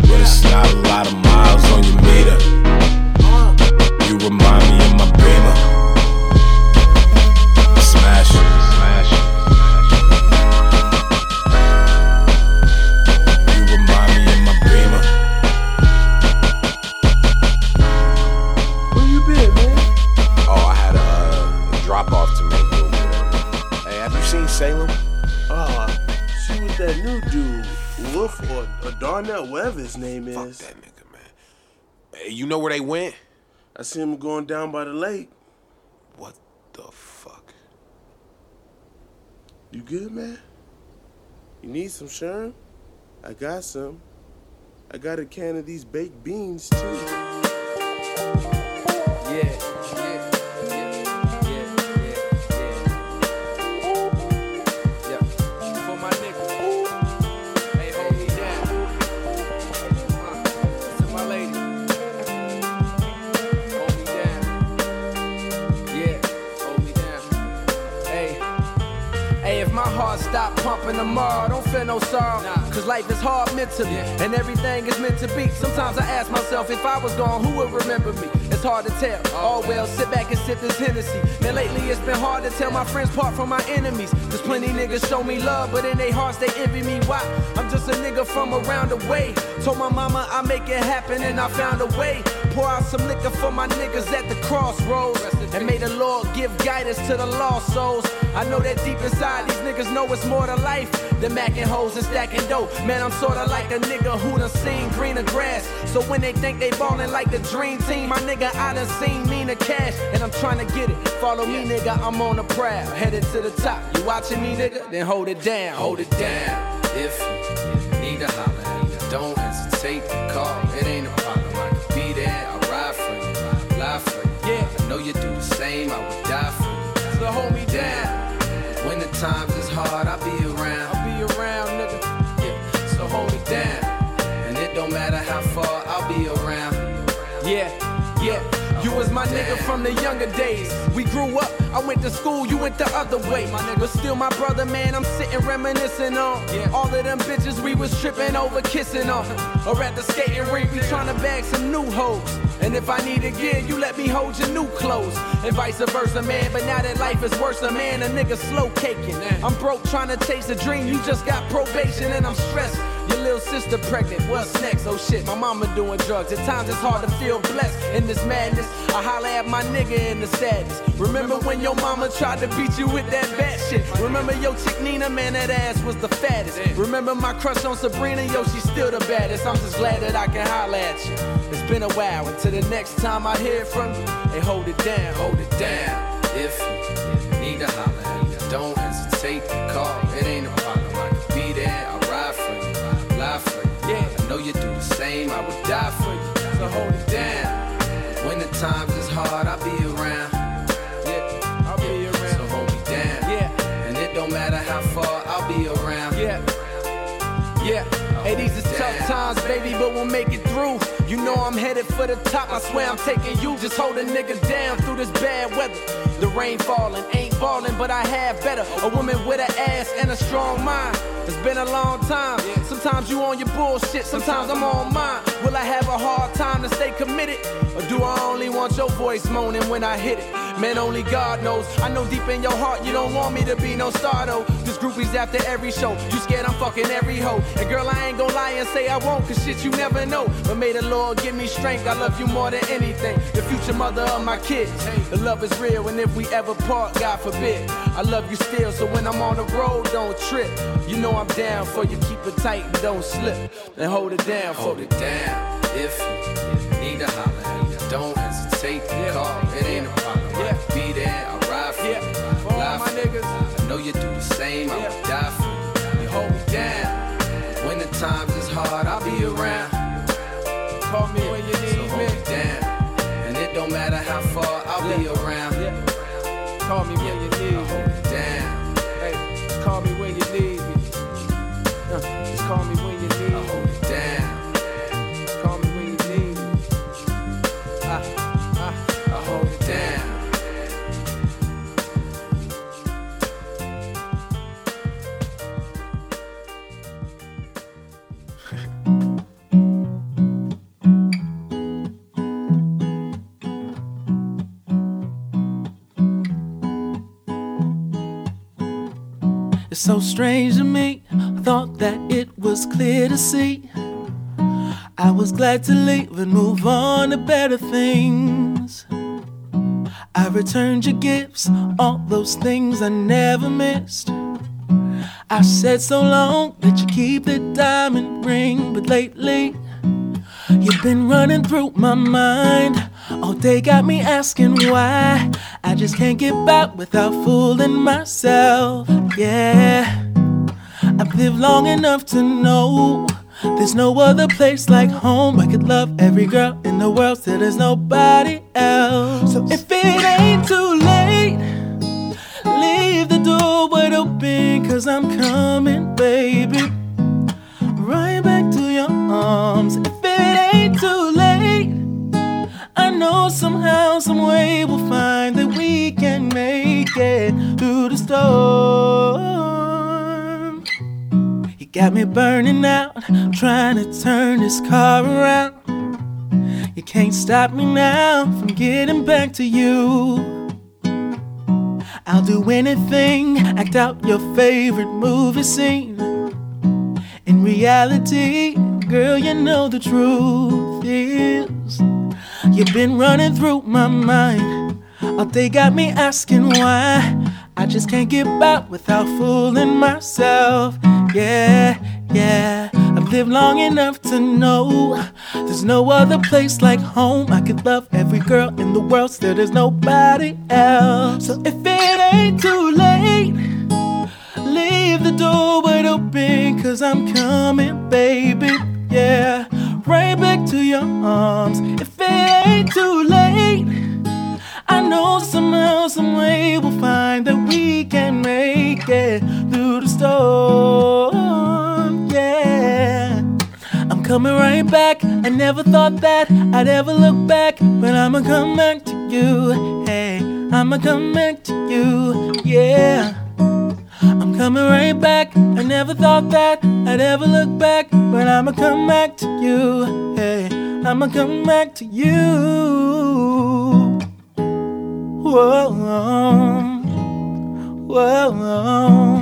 but it's not a lot of miles on your meter. You remind me of my Beamer. Smash it, smash it. You remind me of my Beamer. Where you been, man? Oh, I had a, a drop-off to make over there. Hey, have you seen Salem? That new dude, Wolf or, or Darnell, whatever his name is. Fuck that nigga, man. Hey, you know where they went? I see him going down by the lake. What the fuck? You good, man? You need some Sherm? I got some. I got a can of these baked beans, too. Yeah. Stop pumping tomorrow, don't feel no sorrow, cause life is hard mentally, and everything is meant to be. Sometimes I ask myself, if I was gone, who would remember me? It's hard to tell. Oh well, sit back and sip this Hennessy. Man, lately it's been hard to tell my friends apart from my enemies. There's plenty niggas show me love, but in their hearts they envy me. Why? I'm just a nigga from around the way. Told my mama I make it happen and I found a way. Pour out some liquor for my niggas at the crossroads, and may the Lord give guidance to the lost souls. I know that deep inside these niggas know it's more to life than macking hoes and stacking dough. Man, I'm sorta like a nigga who done seen greener grass, so when they think they ballin' like the dream team, my nigga, I done seen meaner cash, and I'm tryna get it. Follow me, nigga, I'm on the prowl, headed to the top. You watching me, nigga? Then hold it down. Hold it down. If you need a holler, don't hesitate to call. It ain't a problem. You do the same, I would die for you. So hold me down. When the times is hard, I'll be around. I'll be around, nigga. Yeah, so hold me down. And it don't matter how far, I'll be around. Yeah, yeah. You was my nigga from the younger days. We grew up, I went to school, you went the other way. But still my brother, man, I'm sitting reminiscing on all of them bitches we was tripping over, kissing on. Or at the skating rink, we tryna bag some new hoes. And if I need a gig, you let me hold your new clothes. And vice versa, man, but now that life is worse, a man, a nigga slow caking. I'm broke tryna chase a dream, you just got probation and I'm stressed. Your little sister pregnant, what's next? Oh shit, my mama doing drugs. At times it's hard to feel blessed in this madness. I holler at my nigga in the sadness. Remember when your mama tried to beat you with that bad shit? Remember your chick Nina, man, that ass was the fattest. Remember my crush on Sabrina, yo, she's still the baddest. I'm just glad that I can holler at you. It's been a while, until the next time I hear from you, hey, hold it down, hold it down. If you need a holler, don't hesitate to call. It ain't a problem, I can be there, I'll ride for you, I'll lie for you. Yeah. I know you do the same, I would die for you, so hold it down. When the times is hard, I'll be around. Yeah, I'll be around. So hold me down. Yeah. And it don't matter how far, I'll be around. Yeah. Yeah. Hey, these are tough times, baby, but we'll make it through. You know I'm headed for the top, I swear I'm taking you. Just hold a nigga down through this bad weather. The rain falling, ain't falling, but I have better. A woman with an ass and a strong mind. It's been a long time. Sometimes you on your bullshit, sometimes I'm on mine. Will I have a hard time to stay committed? Or do I only want your voice moaning when I hit it? Man, only God knows. I know deep in your heart you don't want me to be no star though. This groupie's after every show. You scared I'm fucking every hoe. And girl, I ain't gon' lie and say I won't, cause shit you never know. But may the Lord give me strength. I love you more than anything. The future mother of my kids. The love is real, and if we ever part, God forbid, I love you still. So when I'm on the road, don't trip. You know I'm down for you. Keep it tight and don't slip. And hold it down for hold it down. If you need a holler, don't hesitate to call. It ain't a problem. Be there, I'll ride for yeah. you, I'll lie for you. I know you do the same, yeah. I will die for you. You hold me down. When the times is hard, I'll be around. Call me when you need me. So hold me down. And it don't matter how far, I'll yeah. be around. Yeah. Call me when you need me. Hold me down. Hey, call me when you need me. Uh, just call me when you need me. I'll hold me down. Call me when you need me. I, I, I'll hold it down. So strange to me, I thought that it was clear to see. I was glad to leave and move on to better things. I returned your gifts, all those things I never missed. I said so long that you keep the diamond ring, but lately you've been running through my mind. All day got me asking why. I just can't get by without fooling myself. Yeah, I've lived long enough to know there's no other place like home. I could love every girl in the world till there's nobody else. So if it ain't too late, leave the door wide open, cause I'm coming, baby, right back to your arms. If it ain't too late, I know somehow, some way we'll find that we can make it through the storm. You got me burning out, I'm trying to turn this car around. You can't stop me now from getting back to you. I'll do anything, act out your favorite movie scene. In reality, girl, you know the truth is you've been running through my mind. All day got me asking why. I just can't get by without fooling myself. Yeah, yeah. I've lived long enough to know there's no other place like home. I could love every girl in the world, still there's nobody else. So if it ain't too late, leave the door wide open, cause I'm coming, baby. Yeah, right back to your arms. If it ain't too late, I know somehow, some way we'll find that we can make it through the storm. Yeah, I'm coming right back. I never thought that I'd ever look back, but I'ma come back to you. Hey, I'ma come back to you. Yeah, I'm coming right back. I never thought that I'd ever look back, but I'ma come back to you. Hey, I'ma come back to you. Whoa, whoa, whoa.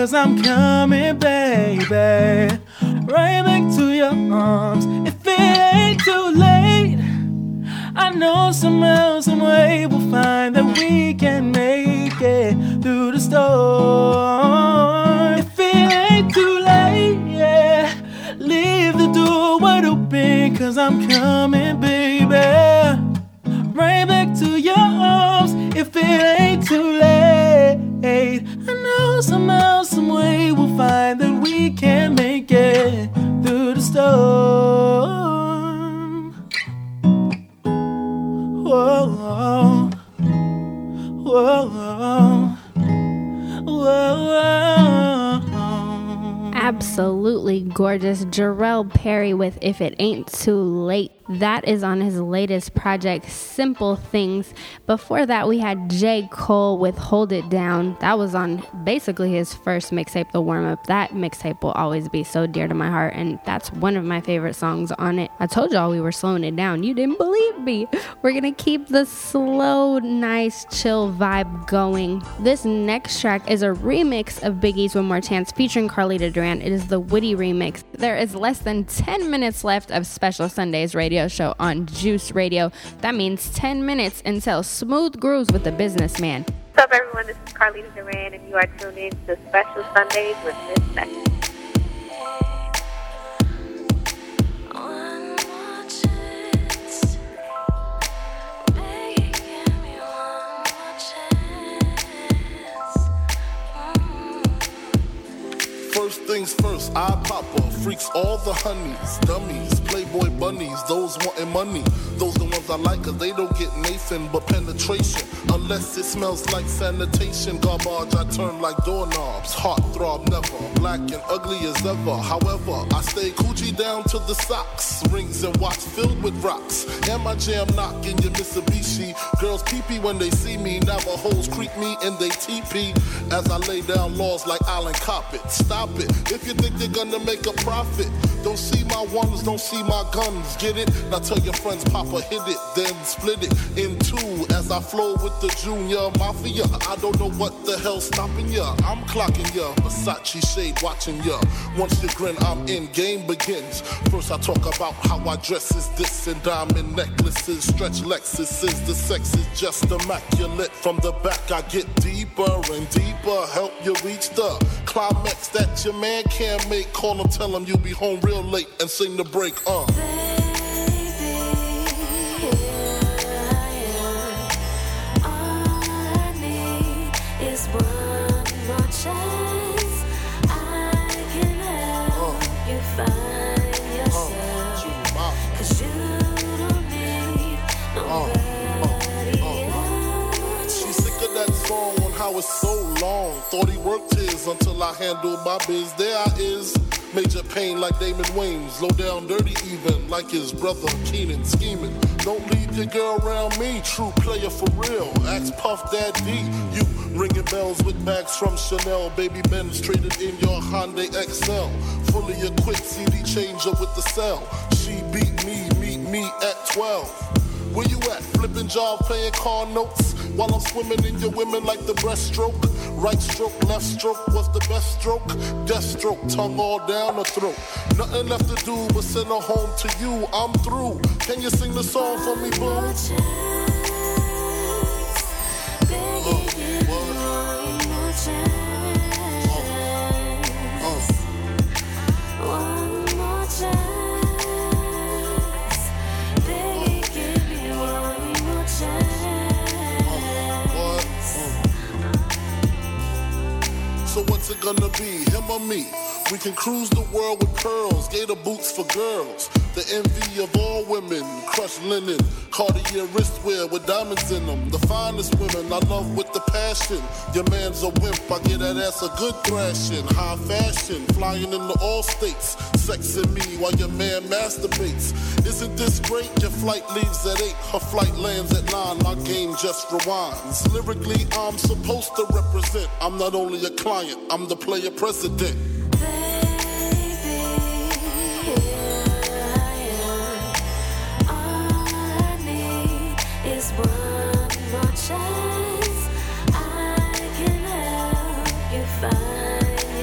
'Cause I'm coming, baby, right back to your arms. If it ain't too late, I know somehow, some way we'll find that we can make it through the storm. If it ain't too late, yeah, leave the door wide open. 'Cause I'm coming, baby, right back to your arms. If it ain't too late, I know somehow, some way we'll find that we can make it through the storm. Whoa, whoa, whoa, whoa. Absolutely gorgeous, Jarrell Perry with "If It Ain't Too Late." That is on his latest project, Simple Things. Before that, we had J. Cole with "Hold It Down." That was on basically his first mixtape, The Warm Up. That mixtape will always be so dear to my heart, and that's one of my favorite songs on it. I told y'all we were slowing it down. You didn't believe me. We're going to keep the slow, nice, chill vibe going. This next track is a remix of Biggie's "One More Chance" featuring Carlita Duran. It is the Witty remix. There is less than ten minutes left of Special Sundays Radio show on Juice Radio. That means ten minutes until Smooth Grooves with The Businessman. What's up, everyone? This is Carlita Duran, and you are tuned in to Special Sundays with Miss Becky. First things first, I pop up, freaks all the honeys, dummies, playboy bunnies, those wanting money. Those the ones I like, 'cause they don't get nothing but penetration, unless it smells like sanitation. Garbage I turn like doorknobs, heartthrob never, black and ugly as ever. However, I stay coochie down to the socks, rings and watch filled with rocks. And my jam knocking your Mitsubishi, girls pee-pee when they see me, Navajos creep me and they teepee, as I lay down laws like Island Coppet. Stop it. If you think they're gonna make a profit, don't see my ones, don't see my guns, get it? Now tell your friends, Papa hit it, then split it in two as I flow with the junior mafia. I don't know what the hell's stopping ya. I'm clocking ya, Versace shade watching ya. Once you grin, I'm in, game begins. First I talk about how I dress is this and diamond necklaces, stretch Lexuses. The sex is just immaculate. From the back I get deeper and deeper, help you reach the climax that your man can't make. Call him, tell him you'll be home real late and sing the break, uh. How it's so long, thought he worked his until I handled my biz. There I is, major pain like Damon Wayans, low down dirty even like his brother Keenan, scheming. Don't leave your girl around me, true player for real, ask Puff Daddy. You ringing bells with bags from Chanel, baby Benz traded in your Hyundai X L, fully equipped C D changer with the cell. She beat me, meet me at twelve. Where you at? Flipping jobs, playing car notes, while I'm swimming in your women like the breaststroke. Right stroke, left stroke, what's the best stroke? Death stroke, tongue all down her throat. Nothing left to do but send her home to you. I'm through. Can you sing the song for me, boo? Uh, One more chance. So what's it gonna be, him or me? We can cruise the world with pearls, gator boots for girls, the envy of all women, crushed linen, Cartier wristwear with diamonds in them, the finest women I love with the passion. Your man's a wimp, I get that ass a good thrashing, high fashion, flying into all states, sexing me while your man masturbates. Isn't this great? Your flight leaves at eight, her flight lands at nine, my game just rewinds. Lyrically, I'm supposed to represent, I'm not only a client, I'm the player president. Baby, here I am. All I need is one more chance. I can help you find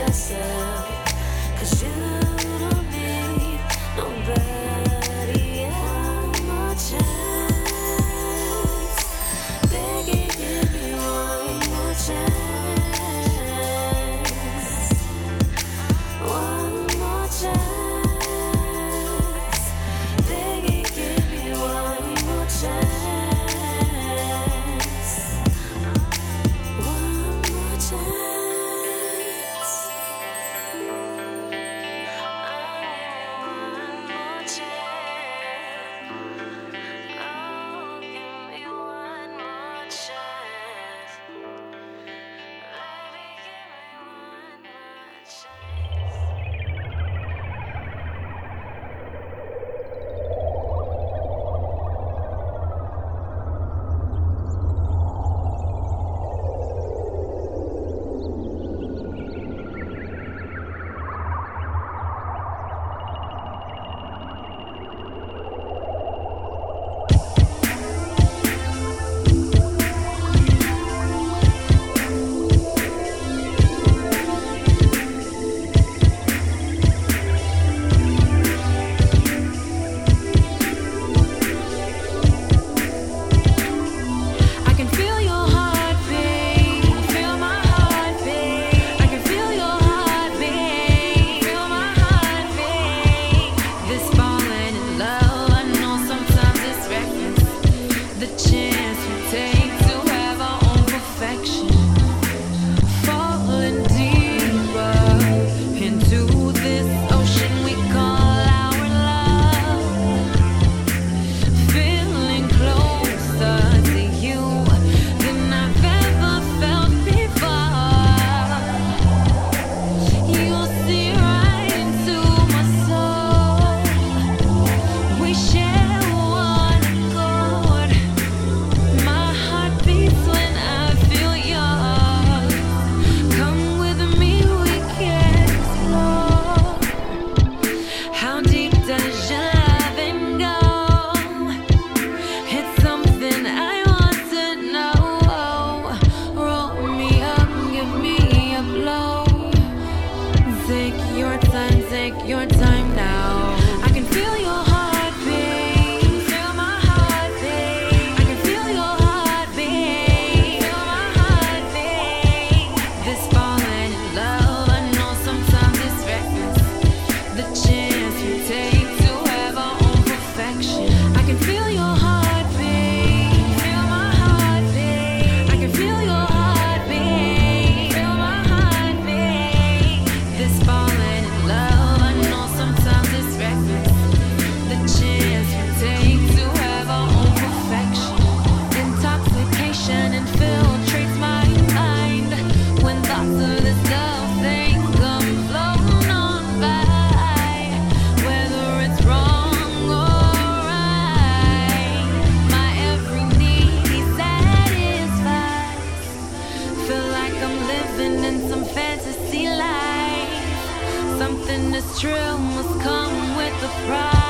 living in some fantasy life. Something that's true must come with the pride.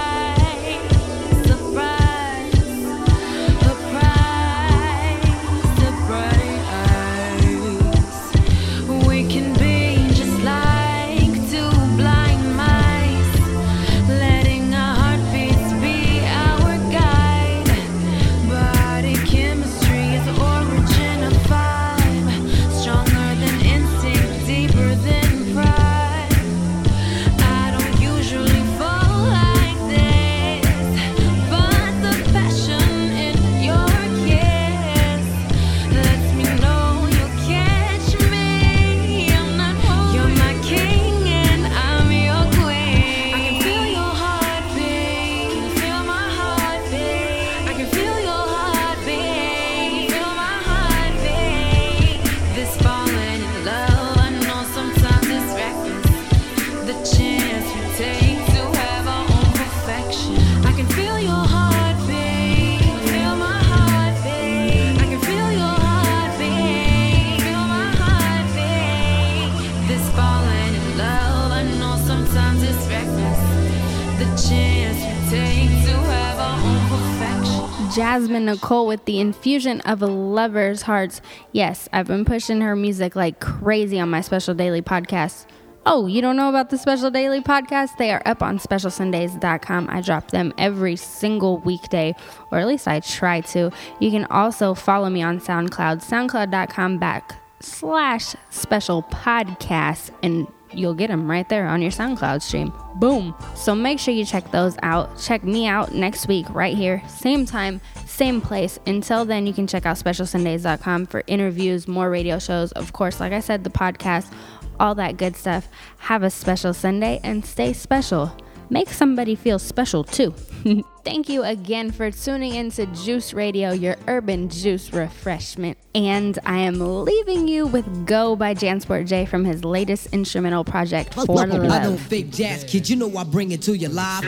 Jasmine Nicole with the infusion of lovers' hearts. Yes, I've been pushing her music like crazy on my Special Daily podcast. Oh, you don't know about the Special Daily podcast? They are up on special sundays dot com. I drop them every single weekday, or at least I try to. You can also follow me on SoundCloud, soundcloud.com back slash special podcast, and you'll get them right there on your SoundCloud stream. Boom. So make sure you check those out. Check me out next week right here. Same time, same place. Until then, you can check out special sundays dot com for interviews, more radio shows. Of course, like I said, the podcast, all that good stuff. Have a special Sunday and stay special. Make somebody feel special too. Thank you again for tuning into Juice Radio, your urban juice refreshment. And I am leaving you with Go by JanSport J from his latest instrumental project, For Love. I don't fake jazz, kid. You know I bring it to you live.